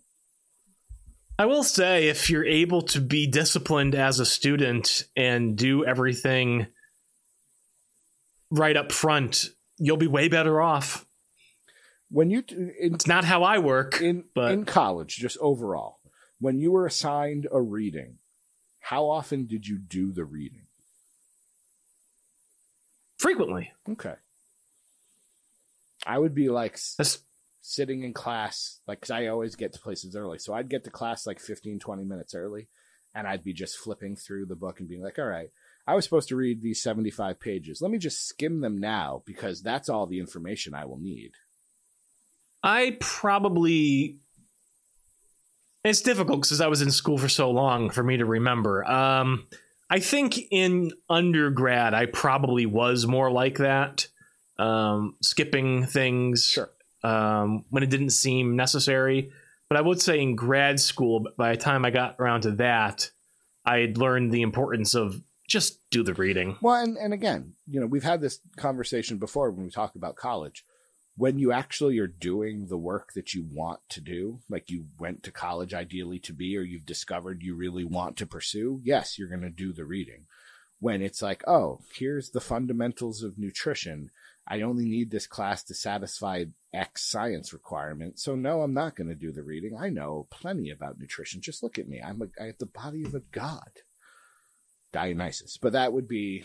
I will say, if you're able to be disciplined as a student and do everything right up front, you'll be way better off. It's not how I work in college, just overall. When you were assigned a reading, how often did you do the reading? Frequently. Okay. I would be like... sitting in class, like, cause I always get to places early. So I'd get to class like 15, 20 minutes early, and I'd be just flipping through the book and being like, all right, I was supposed to read these 75 pages. Let me just skim them now because that's all the information I will need. It's difficult because I was in school for so long for me to remember. I think in undergrad, I probably was more like that. Skipping things. Sure. When it didn't seem necessary. But I would say in grad school, by the time I got around to that, I had learned the importance of just do the reading. Well, and again, we've had this conversation before when we talk about college. When you actually are doing the work that you want to do, like you went to college ideally to be, or you've discovered you really want to pursue, yes, you're going to do the reading. When it's like, oh, here's the fundamentals of nutrition, I only need this class to satisfy X science requirement. So no, I'm not going to do the reading. I know plenty about nutrition. Just look at me. I have the body of a god. Dionysus. But that would be...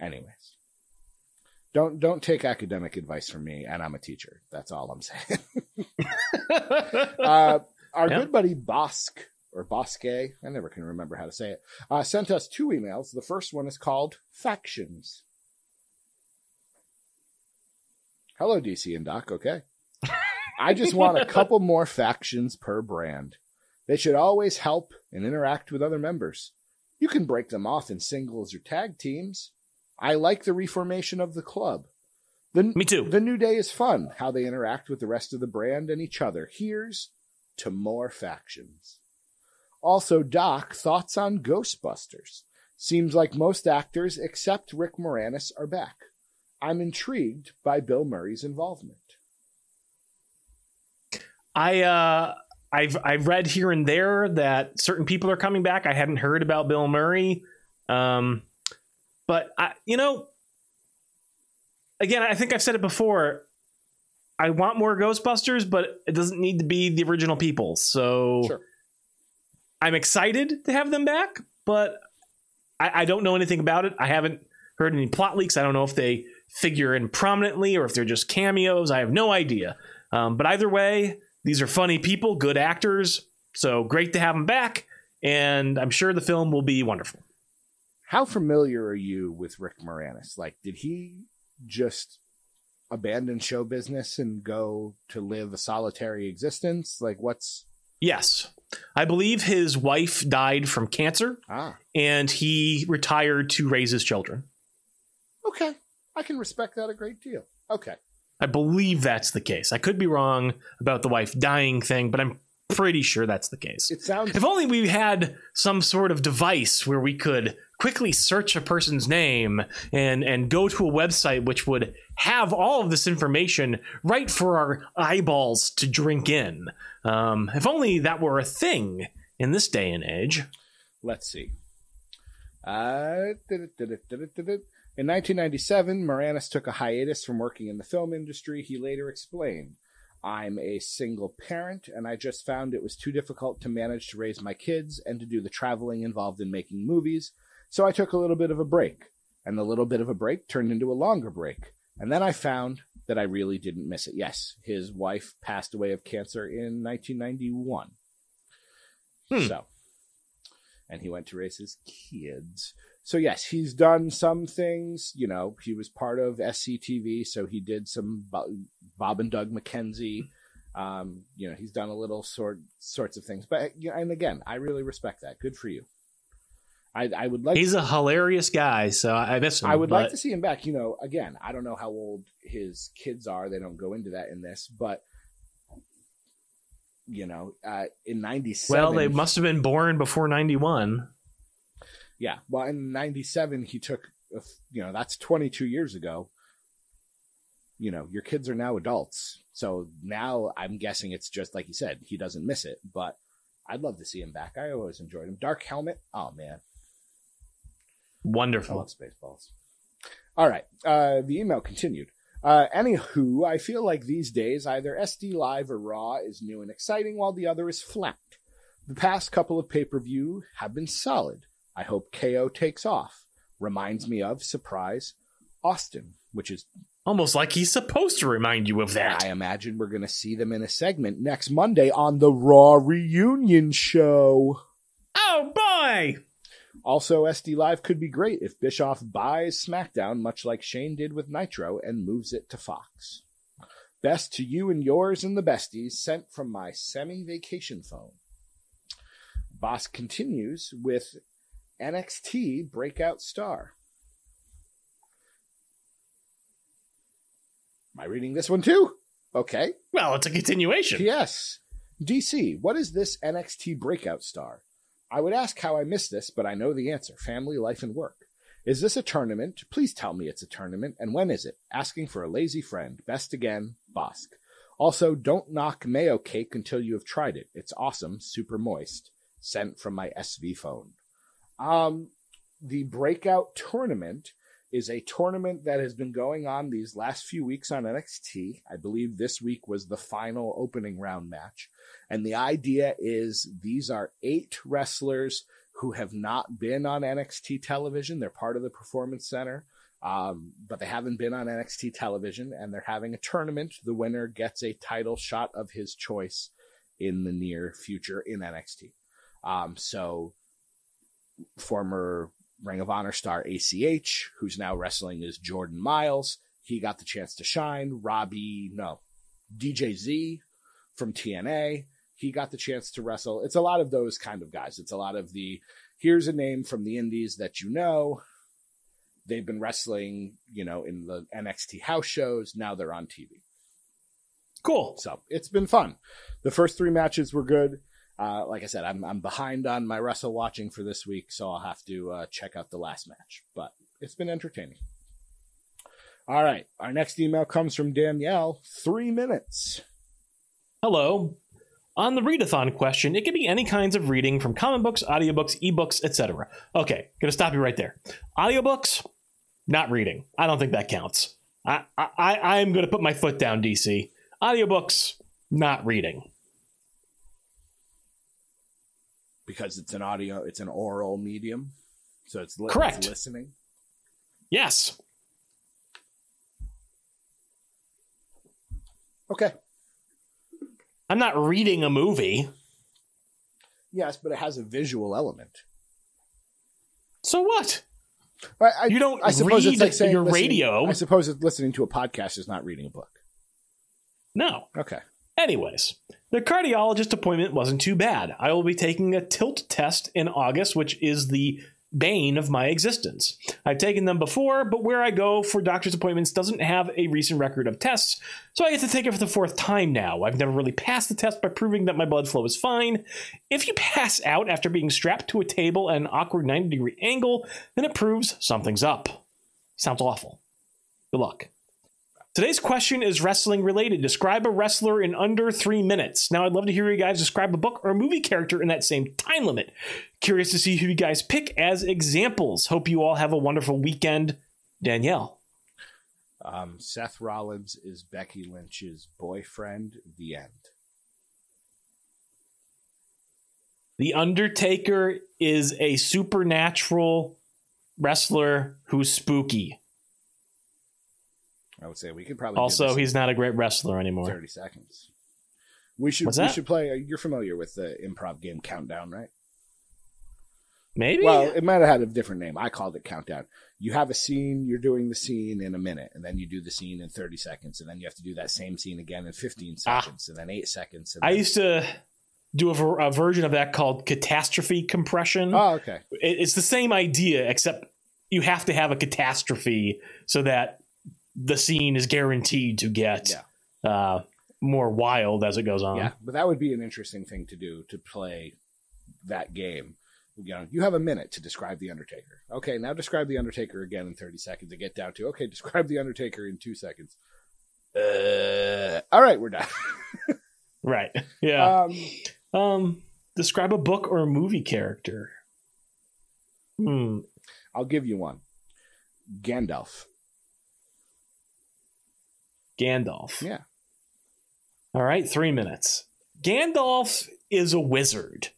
Anyways. Don't take academic advice from me, and I'm a teacher. That's all I'm saying. Good buddy Bosque, or Bosque, I never can remember how to say it, sent us 2 emails. The first one is called Factions. Hello, DC and Doc. Okay. I just want a couple more factions per brand. They should always help and interact with other members. You can break them off in singles or tag teams. I like the reformation of the club. Me too. The New Day is fun, how they interact with the rest of the brand and each other. Here's to more factions. Also, Doc, thoughts on Ghostbusters? Seems like most actors, except Rick Moranis, are back. I'm intrigued by Bill Murray's involvement. I've read here and there that certain people are coming back. I hadn't heard about Bill Murray. But again, I think I've said it before. I want more Ghostbusters, but it doesn't need to be the original people. So sure. I'm excited to have them back, but I don't know anything about it. I haven't heard any plot leaks. I don't know if they figure in prominently or if they're just cameos. I have no idea. But either way, these are funny people, good actors. So great to have them back. And I'm sure the film will be wonderful. How familiar are you with Rick Moranis? Like, did he just abandon show business and go to live a solitary existence? Like, what's... Yes. I believe his wife died from cancer and he retired to raise his children. Okay, I can respect that a great deal. Okay. I believe that's the case. I could be wrong about the wife dying thing, but I'm pretty sure that's the case. It sounds. If only we had some sort of device where we could quickly search a person's name and go to a website which would have all of this information right for our eyeballs to drink in. If only that were a thing in this day and age. Let's see. In 1997, Moranis took a hiatus from working in the film industry. He later explained, "I'm a single parent, and I just found it was too difficult to manage to raise my kids and to do the traveling involved in making movies, so I took a little bit of a break. And the little bit of a break turned into a longer break. And then I found that I really didn't miss it." Yes, his wife passed away of cancer in 1991. So, and he went to raise his kids. So, yes, he's done some things. You know, he was part of SCTV, so he did some Bob and Doug McKenzie. You know, he's done a little sorts of things. But, and again, I really respect that. Good for you. I would like. He's a hilarious guy, so I miss him. I would like to see him back. You know, again, I don't know how old his kids are. They don't go into that in this, but. You know, in 97. Well, they must have been born before 91. Yeah. Well, in 97, he took, you know, that's 22 years ago. You know, your kids are now adults. So now I'm guessing it's just like you said, he doesn't miss it, but I'd love to see him back. I always enjoyed him. Dark Helmet. Oh, man. Wonderful. I love Spaceballs. All right. The email continued. Anywho, I feel like these days either SD Live or Raw is new and exciting while the other is flat. The past couple of pay-per-view have been solid. I hope KO takes off. Reminds me of, surprise, Austin, which is... almost like he's supposed to remind you of that. I imagine we're going to see them in a segment next Monday on the Raw Reunion Show. Oh, boy! Also, SD Live could be great if Bischoff buys SmackDown, much like Shane did with Nitro, and moves it to Fox. Best to you and yours and the besties, sent from my semi-vacation phone. Boss continues with NXT Breakout Star. Am I reading this one too? Okay. Well, it's a continuation. Yes. DC, what is this NXT Breakout Star? I would ask how I missed this, but I know the answer. Family, life, and work. Is this a tournament? Please tell me it's a tournament. And when is it? Asking for a lazy friend. Best again, Bosk. Also, don't knock mayo cake until you have tried it. It's awesome. Super moist. Sent from my SV phone. The breakout tournament is a tournament that has been going on these last few weeks on NXT. I believe this week was the final opening round match. And the idea is these are 8 wrestlers who have not been on NXT television. They're part of the Performance Center, but they haven't been on NXT television, and they're having a tournament. The winner gets a title shot of his choice in the near future in NXT. So former Ring of Honor star ACH, who's now wrestling as Jordan Miles. He got the chance to shine. DJ Z from TNA. He got the chance to wrestle. It's a lot of those kind of guys. It's a lot of the, here's a name from the indies that you know. They've been wrestling, you know, in the NXT house shows. Now they're on TV. Cool. So it's been fun. The first 3 matches were good. Like I said, I'm behind on my wrestle watching for this week, so I'll have to check out the last match. But it's been entertaining. All right. Our next email comes from Danielle. 3 minutes. Hello. On the readathon question, it could be any kinds of reading from comic books, audiobooks, ebooks, etc. Okay, gonna stop you right there. Audiobooks, not reading. I don't think that counts. I'm gonna put my foot down, DC. Audiobooks, not reading. Because it's an audio, it's an oral medium, so it's correct. It's listening. Yes. Okay. I'm not reading a movie. Yes, but it has a visual element. So what? You don't. I suppose read it's like saying your radio. I suppose it's listening to a podcast is not reading a book. No. Okay. Anyways, the cardiologist appointment wasn't too bad. I will be taking a tilt test in August, which is the bane of my existence. I've taken them before, but where I go for doctor's appointments doesn't have a recent record of tests, so I get to take it for the fourth time now. I've never really passed the test by proving that my blood flow is fine. If you pass out after being strapped to a table at an awkward 90-degree angle, then it proves something's up. Sounds awful. Good luck. Today's question is wrestling related. Describe a wrestler in under 3 minutes. Now, I'd love to hear you guys describe a book or a movie character in that same time limit. Curious to see who you guys pick as examples. Hope you all have a wonderful weekend. Danielle. Seth Rollins is Becky Lynch's boyfriend. The end. The Undertaker is a supernatural wrestler who's spooky. I would say we could probably also he's not a great wrestler anymore. 30 seconds. We should play. You're familiar with the improv game Countdown, right? Maybe. Well, it might have had a different name. I called it Countdown. You have a scene. You're doing the scene in a minute, and then you do the scene in 30 seconds, and then you have to do that same scene again in 15 seconds, and then 8 seconds. And I used to do a version of that called catastrophe compression. Oh, okay. It's the same idea, except you have to have a catastrophe so that the scene is guaranteed to get more wild as it goes on. Yeah, but that would be an interesting thing to do, to play that game. You know, you have a minute to describe The Undertaker. Okay, now describe The Undertaker again in 30 seconds to get down to, okay, describe The Undertaker in 2 seconds. All right, we're done. Right, yeah. Describe a book or a movie character. I'll give you one. Gandalf. Yeah. All right. 3 minutes. Gandalf is a wizard.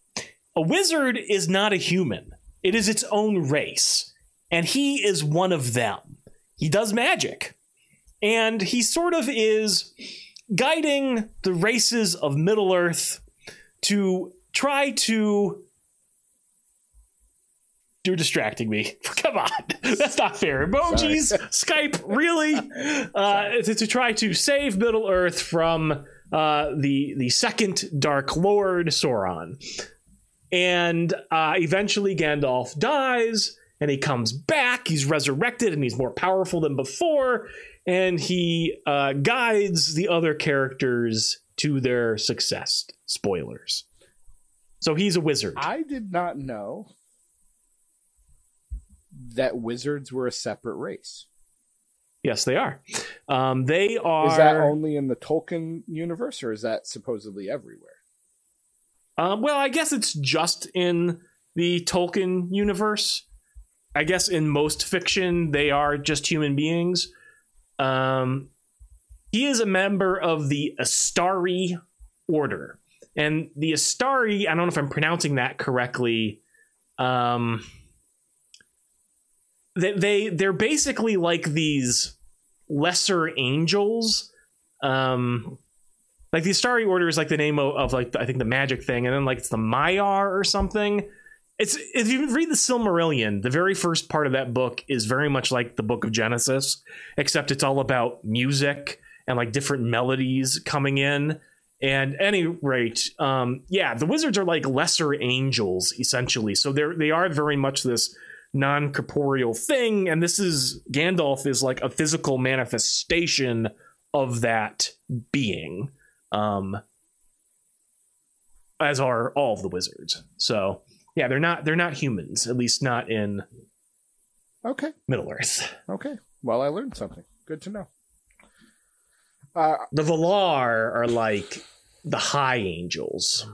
A wizard is not a human. It is its own race. And he is one of them. He does magic. And he sort of is guiding the races of Middle-earth to try to... You're distracting me. Come on. That's not fair. Emojis, Skype, really? To try to save Middle-earth from the second Dark Lord, Sauron. And eventually Gandalf dies, and he comes back. He's resurrected, and he's more powerful than before. And he guides the other characters to their success. Spoilers. So he's a wizard. I did not know that wizards were a separate race. Yes, they are. They are. Is that only in the Tolkien universe, or is that supposedly everywhere? Well, I guess it's just in the Tolkien universe. I guess in most fiction, they are just human beings. He is a member of the Astari Order. And the Astari, I don't know if I'm pronouncing that correctly. They're basically like these lesser angels. Like the Astari Order is like the name of like I think the magic thing, and then like it's the Maiar or something. It's if you read the Silmarillion, the very first part of that book is very much like the Book of Genesis, except it's all about music and like different melodies coming in. And at any rate, the wizards are like lesser angels essentially. So they are very much this non-corporeal thing, and this is Gandalf is like a physical manifestation of that being, as are all of the wizards. So yeah, they're not humans, at least not in Middle-earth. Okay, well, I learned something. Good to know. The Valar are like the high angels.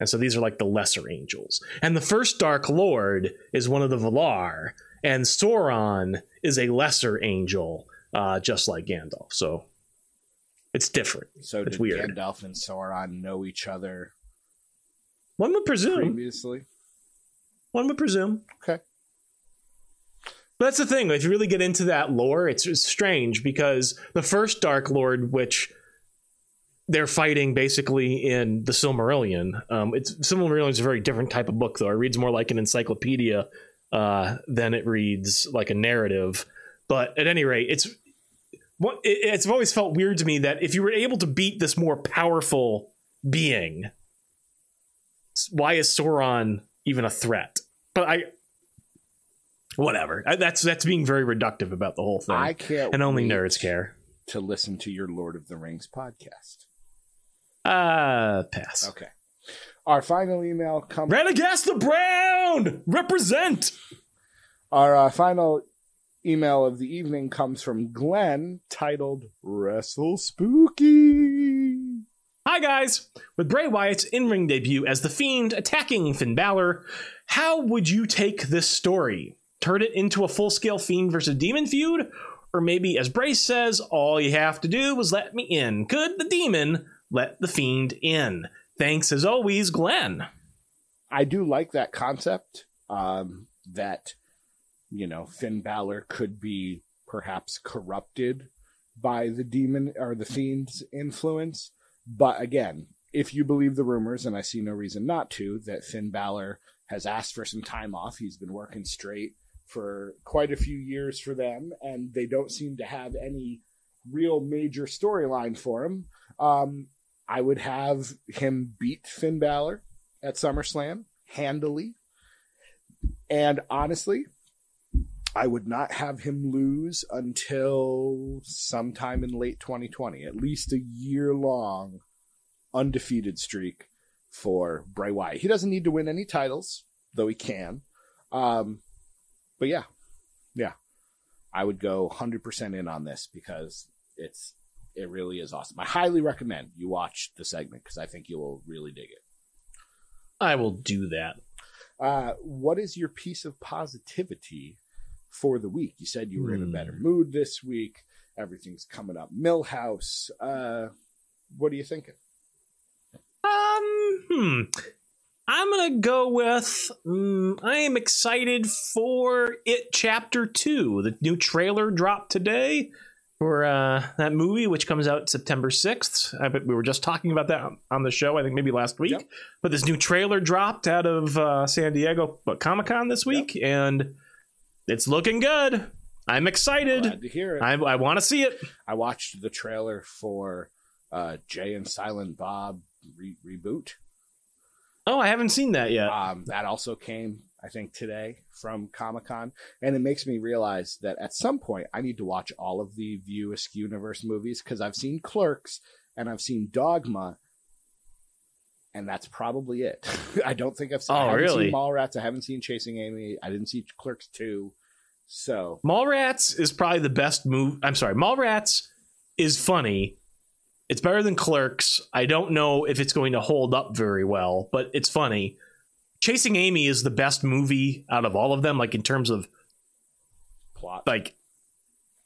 And so these are like the lesser angels. And the first Dark Lord is one of the Valar. And Sauron is a lesser angel, just like Gandalf. So it's different. So it's weird. Gandalf and Sauron know each other? One would presume. Previously? One would presume. Okay. But that's the thing. If you really get into that lore, it's strange because the first Dark Lord, which... they're fighting basically in the Silmarillion. Silmarillion is a very different type of book, though. It reads more like an encyclopedia than it reads like a narrative. But at any rate, it's always felt weird to me that if you were able to beat this more powerful being, why is Sauron even a threat? But I whatever. That's being very reductive about the whole thing. I can't. And only nerds care to listen to your Lord of the Rings podcast. Pass. Okay. Our final email comes. Radagasta Brown! Represent! Our final email of the evening comes from Glenn, titled Wrestle Spooky. Hi, guys. With Bray Wyatt's in-ring debut as The Fiend attacking Finn Balor, how would you take this story? Turn it into a full-scale Fiend versus Demon feud? Or maybe, as Bray says, all you have to do was let me in. Could the Demon let the Fiend in? Thanks, as always, Glenn. I do like that concept, that, you know, Finn Balor could be perhaps corrupted by the Demon or the Fiend's influence. But again, if you believe the rumors, and I see no reason not to, that Finn Balor has asked for some time off. He's been working straight for quite a few years for them, and they don't seem to have any real major storyline for him. I would have him beat Finn Balor at SummerSlam handily. And honestly, I would not have him lose until sometime in late 2020, at least a year-long undefeated streak for Bray Wyatt. He doesn't need to win any titles, though he can. But yeah, I would go 100% in on this because it really is awesome. I highly recommend you watch the segment because I think you will really dig it. I will do that. What is your piece of positivity for the week? You said you were in a better mood this week. Everything's coming up. Millhouse. What are you thinking? I'm going to go with, I am excited for It Chapter 2. The new trailer dropped today for that movie, which comes out September 6th. We were just talking about that on the show, I think maybe last week. Yep. But this new trailer dropped out of San Diego Comic-Con this week, yep. And it's looking good. I'm excited. Glad to hear it. I want to see it. I watched the trailer for Jay and Silent Bob reboot. Oh, I haven't seen that yet. That also came, I think, today from Comic-Con. And it makes me realize that at some point I need to watch all of the View Askew Universe movies because I've seen Clerks and I've seen Dogma. And that's probably it. I don't think I've seen, seen Mallrats. I haven't seen Chasing Amy. I didn't see Clerks 2. So Mallrats is probably the best movie. I'm sorry. Mallrats is funny. It's better than Clerks. I don't know if it's going to hold up very well, but it's funny. Chasing Amy is the best movie out of all of them, like in terms of plot. Like,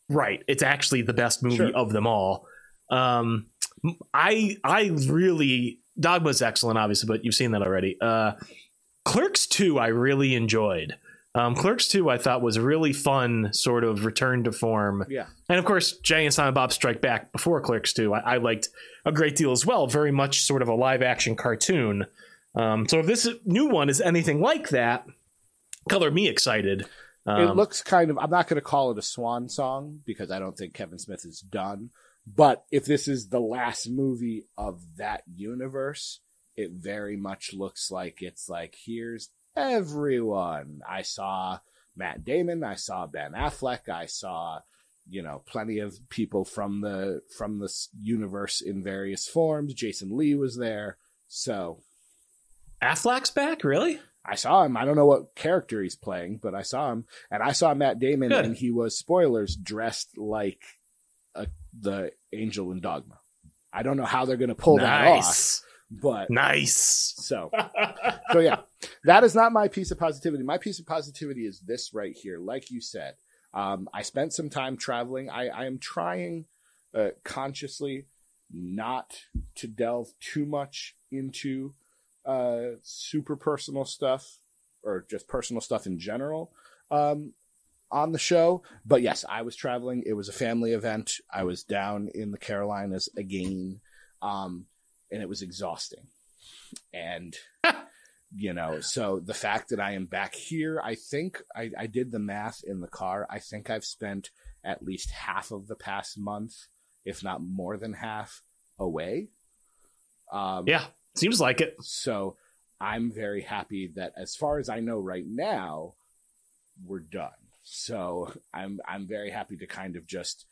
right. It's actually the best movie of them all. I really, Dogma's excellent, obviously, but you've seen that already. Clerks 2, I really enjoyed. Clerks 2, I thought, was a really fun sort of return to form. Yeah. And, of course, Jay and Silent Bob Strike Back before Clerks 2, I liked a great deal as well. Very much sort of a live-action cartoon. So if this new one is anything like that, color me excited. It looks kind of – I'm not going to call it a swan song because I don't think Kevin Smith is done. But if this is the last movie of that universe, it very much looks like it's like, here's – everyone. I saw Matt Damon, I saw Ben Affleck, I saw, you know, plenty of people from the universe in various forms. Jason Lee was there. So Affleck's back, really? I saw him. I don't know what character he's playing, but I saw him. And I saw Matt Damon. Good. And he was, spoilers, dressed like the angel in Dogma. I don't know how they're going to pull that off. But nice. So yeah, that is not my piece of positivity. My piece of positivity is this right here. Like you said, I spent some time traveling. I am trying consciously not to delve too much into super personal stuff or just personal stuff in general on the show. But yes, I was traveling. It was a family event. I was down in the Carolinas again. And it was exhausting. And, you know, so the fact that I am back here, I think I did the math in the car. I think I've spent at least half of the past month, if not more than half, away. Yeah, seems like it. So I'm very happy that as far as I know right now, we're done. So I'm very happy to kind of just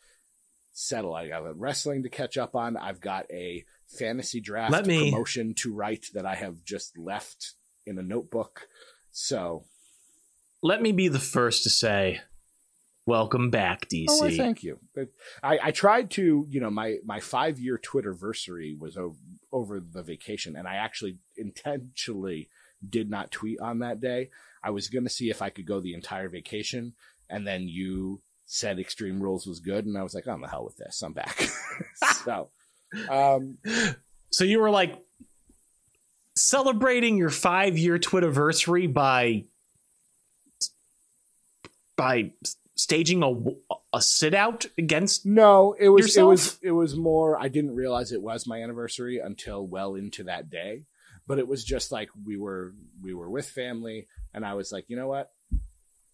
settle. I got wrestling to catch up on. I've got a fantasy draft promotion to write that I have just left in a notebook. So let me be the first to say, welcome back, DC. Oh, well, thank you. I tried to, you know, my 5-year Twitterversary was over the vacation, and I actually intentionally did not tweet on that day. I was going to see if I could go the entire vacation, and then you said Extreme Rules was good, and I was like, oh, the hell with this. I'm back. So you were like celebrating your 5-year Twitterversary by staging a sit out against yourself? It was more, I didn't realize it was my anniversary until well into that day, but it was just like we were with family, and I was like, you know what,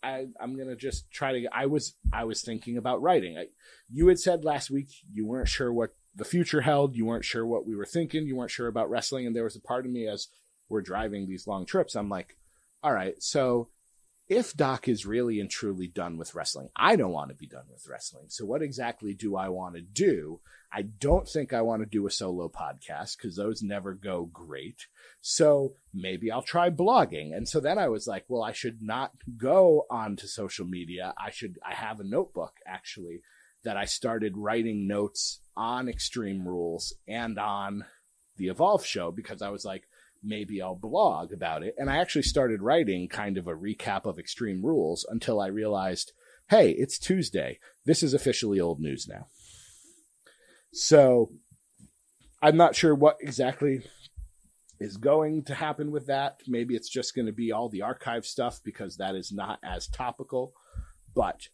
I'm gonna just try to I was thinking about writing. You had said last week you weren't sure what the future held, you weren't sure what we were thinking, you weren't sure about wrestling, and there was a part of me, as we're driving these long trips, I'm like, all right, so if Doc is really and truly done with wrestling, I don't want to be done with wrestling. So what exactly do I want to do? I don't think I want to do a solo podcast because those never go great. So maybe I'll try blogging. And so then I was like, well, I should not go onto social media. I have a notebook, actually, that I started writing notes on Extreme Rules and on the Evolve show, because I was like, maybe I'll blog about it. And I actually started writing kind of a recap of Extreme Rules until I realized, hey, it's Tuesday. This is officially old news now. So I'm not sure what exactly is going to happen with that. Maybe it's just going to be all the archive stuff because that is not as topical. But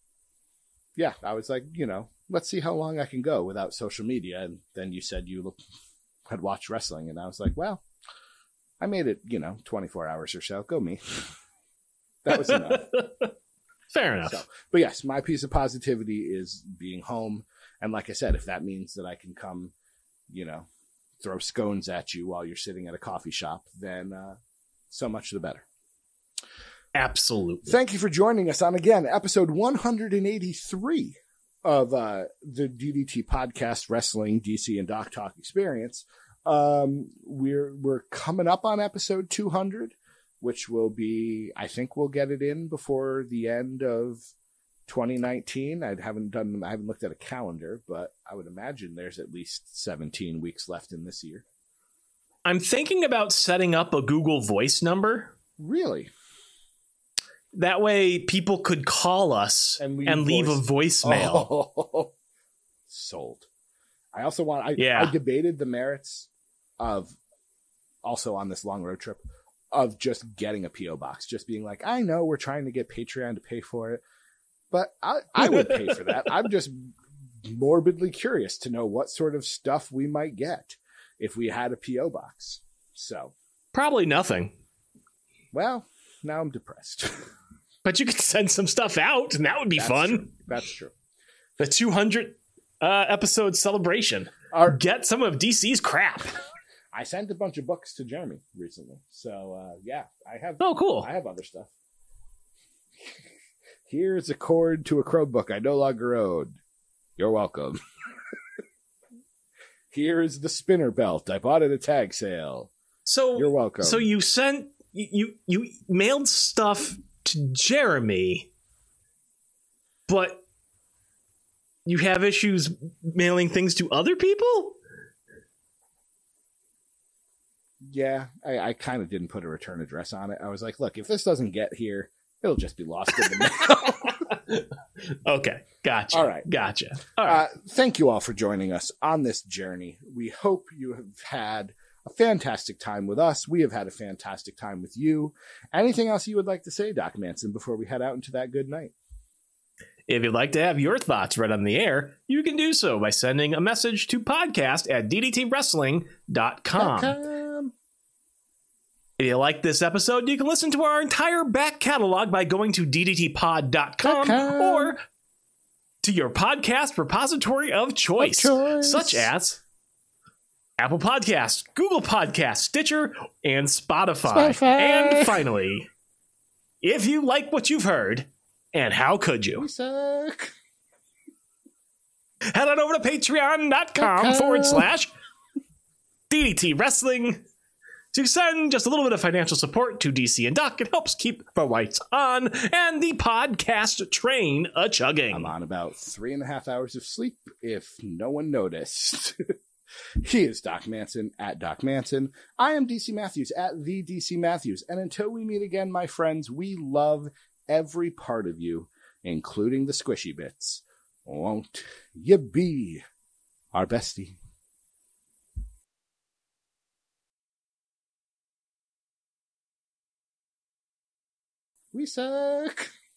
yeah, I was like, you know, let's see how long I can go without social media. And then you said you had watched wrestling, and I was like, well, I made it, 24 hours or so. Go me. That was enough. Fair enough. So, but yes, my piece of positivity is being home. And like I said, if that means that I can come, throw scones at you while you're sitting at a coffee shop, then so much the better. Absolutely. Thank you for joining us on, again, episode 183 of the DDT podcast, Wrestling, DC, and Doc Talk Experience. We're coming up on episode 200, which will be, I think we'll get it in before the end of 2019. I haven't looked at a calendar, but I would imagine there's at least 17 weeks left in this year. I'm thinking about setting up a Google Voice number. Really? That way people could call us and leave a voicemail. Oh. Sold. I also want, I debated the merits of, also on this long road trip, of just getting a P.O. box, just being like, I know we're trying to get Patreon to pay for it, but I would pay for that. I'm just morbidly curious to know what sort of stuff we might get if we had a P.O. box. So probably nothing. Well, now I'm depressed. But you could send some stuff out, and that would be fun. True. That's true. The 200 episode celebration. Get some of DC's crap. I sent a bunch of books to Jeremy recently, so I have. Oh, cool! I have other stuff. Here's a cord to a Chromebook I no longer own. You're welcome. Here is the spinner belt I bought at a tag sale. So you're welcome. So you sent you mailed stuff to Jeremy, but you have issues mailing things to other people? Yeah, I kind of didn't put a return address on it. I was like, look, if this doesn't get here, it'll just be lost in the mail. Okay, gotcha. All right. Gotcha. All right. Thank you all for joining us on this journey. We hope you have had a fantastic time with us. We have had a fantastic time with you. Anything else you would like to say, Doc Manson, before we head out into that good night? If you'd like to have your thoughts read on the air, you can do so by sending a message to podcast@ddtwrestling.com. If you like this episode, you can listen to our entire back catalog by going to ddtpod.com or to your podcast repository of choice, such as Apple Podcasts, Google Podcasts, Stitcher, and Spotify. And finally, if you like what you've heard, And how could you? We suck. Head on over to patreon.com/DDT Wrestling to send just a little bit of financial support to DC and Doc. It helps keep the lights on and the podcast train a-chugging. I'm on about 3.5 hours of sleep, if no one noticed. He is Doc Manson at Doc Manson. I am DC Matthews at the DC Matthews. And until we meet again, my friends, we love every part of you, including the squishy bits. Won't you be our bestie? We suck.